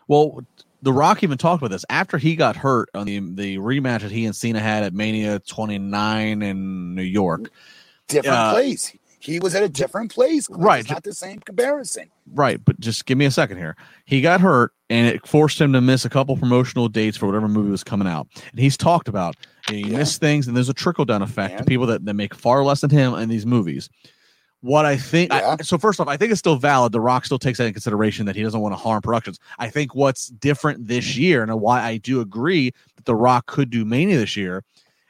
Well, The Rock even talked about this. After he got hurt on the, the rematch that he and Cena had at Mania twenty-nine in New York. Different uh, place. He was at a different place. Right. It's not the same comparison. Right. But just give me a second here. He got hurt and it forced him to miss a couple promotional dates for whatever movie was coming out. And he's talked about you yeah. miss things and there's a trickle down effect yeah. to people that, that make far less than him in these movies. What I think. Yeah. I, so first off, I think it's still valid. The Rock still takes that in consideration that he doesn't want to harm productions. I think what's different this year and why I do agree that The Rock could do Mania this year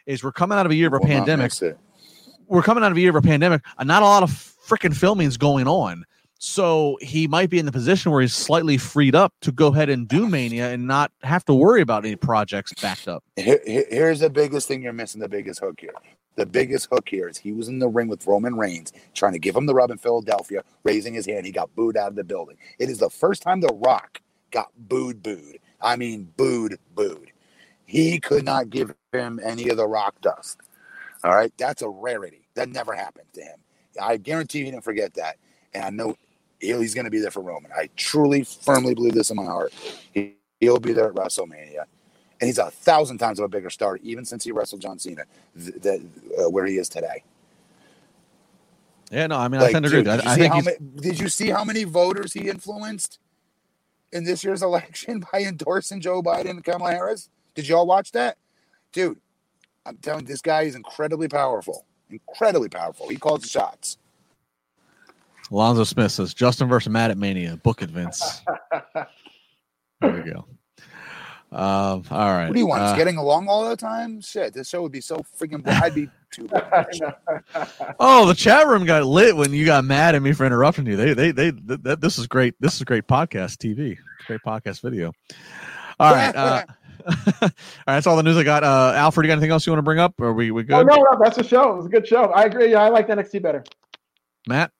is we're coming out of a year of a we'll pandemic. We're coming out of a year of a pandemic and not a lot of freaking filming is going on. So he might be in the position where he's slightly freed up to go ahead and do Mania and not have to worry about any projects backed up. Here, here's the biggest thing you're missing, the biggest hook here. The biggest hook here is he was in the ring with Roman Reigns, trying to give him the rub in Philadelphia, raising his hand. He got booed out of the building. It is the first time The Rock got booed, booed. I mean, booed, booed. He could not give him any of The Rock dust. All right, that's a rarity. That never happened to him. I guarantee he didn't forget that. And I know he's going to be there for Roman. I truly, firmly believe this in my heart. He, he'll be there at WrestleMania. And he's a thousand times of a bigger star, even since he wrestled John Cena, th- th- uh, where he is today. Yeah, no, I mean, like, I tend to agree. I, I think ma- did you see how many voters he influenced in this year's election by endorsing Joe Biden and Kamala Harris? Did y'all watch that? Dude. I'm telling you, this guy is incredibly powerful. Incredibly powerful. He calls the shots. Alonzo Smith says, Justin versus Matt at Mania. Book it, Vince. There we go. Um, all right. What do you want? Uh, it's getting along all the time? Shit, this show would be so freaking boring. I'd be too Oh, the chat room got lit when you got mad at me for interrupting you. They, they, they. Th- th- this is great. This is great podcast T V. Great podcast video. All right. Uh, All right, that's all the news I got. Uh, Alfred, you got anything else you want to bring up? Or are we we good? Oh, no, no, that's a show. It was a good show. I agree. Yeah, I liked N X T better. Matt?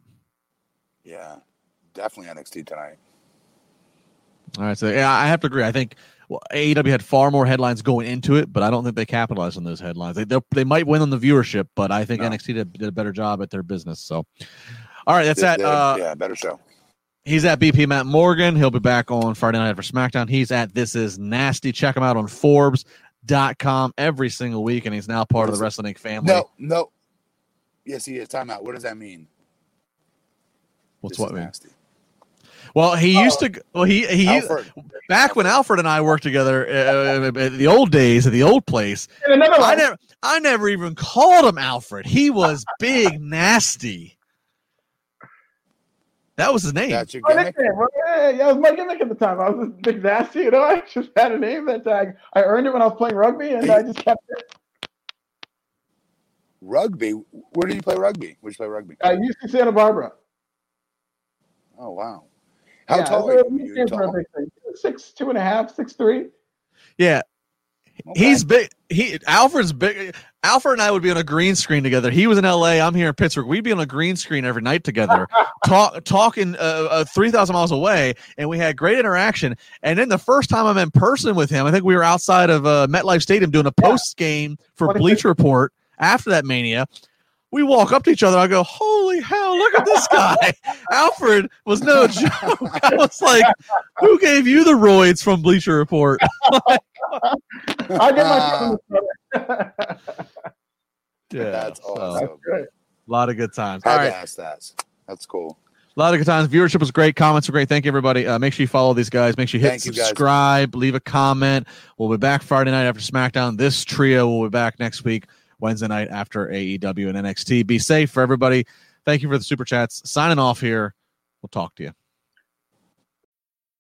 Yeah, definitely N X T tonight. All right, so yeah, I have to agree. I think well, A E W had far more headlines going into it, but I don't think they capitalized on those headlines. They they might win on the viewership, but I think no. N X T did, did a better job at their business. So, all right, that's that. Uh, yeah, better show. He's at B P Matt Morgan. He'll be back on Friday night for SmackDown. He's at This Is Nasty. Check him out on Forbes dot com every single week, and he's now part of the Wrestling family. No, no. Yes, he is. Time out. What does that mean? What's what mean? Nasty. Well, he oh, used to. Well, he he. Alfred. Back when Alfred and I worked together uh, in the old days at the old place, I never, I never even called him Alfred. He was Big Nasty. That was his name. That's your gimmick? Well, yeah, yeah, that was my gimmick at the time. I was Big Nasty, you know. I just had a name that I, I earned it when I was playing rugby, and I just kept it. Rugby? Where did you play rugby? Where did you play rugby? I used to Santa Barbara. Oh, wow. How yeah, tall are you? You're tall? Six, two and a half, six, three. Yeah. Okay. He's big. He Alfred's big. Alfred and I would be on a green screen together. He was in L A. I'm here in Pittsburgh. We'd be on a green screen every night together, talk, talking uh, uh, three thousand miles away, and we had great interaction. And then the first time I'm in person with him, I think we were outside of uh, MetLife Stadium doing a post game for Bleacher Report after that Mania. We walk up to each other. I go, holy hell, look at this guy. Alfred was no joke. I was like, who gave you the roids from Bleacher Report? Like, I did my uh, yeah, that's awesome. So great. A lot of good times. All right. Ask that. That's cool. A lot of good times. Viewership was great. Comments were great. Thank you, everybody. Uh, make sure you follow these guys. Make sure you hit Thank subscribe. You leave a comment. We'll be back Friday night after SmackDown. This trio will be back next week, Wednesday night after A E W and N X T. Be safe for everybody. Thank you for the super chats. Signing off here. We'll talk to you.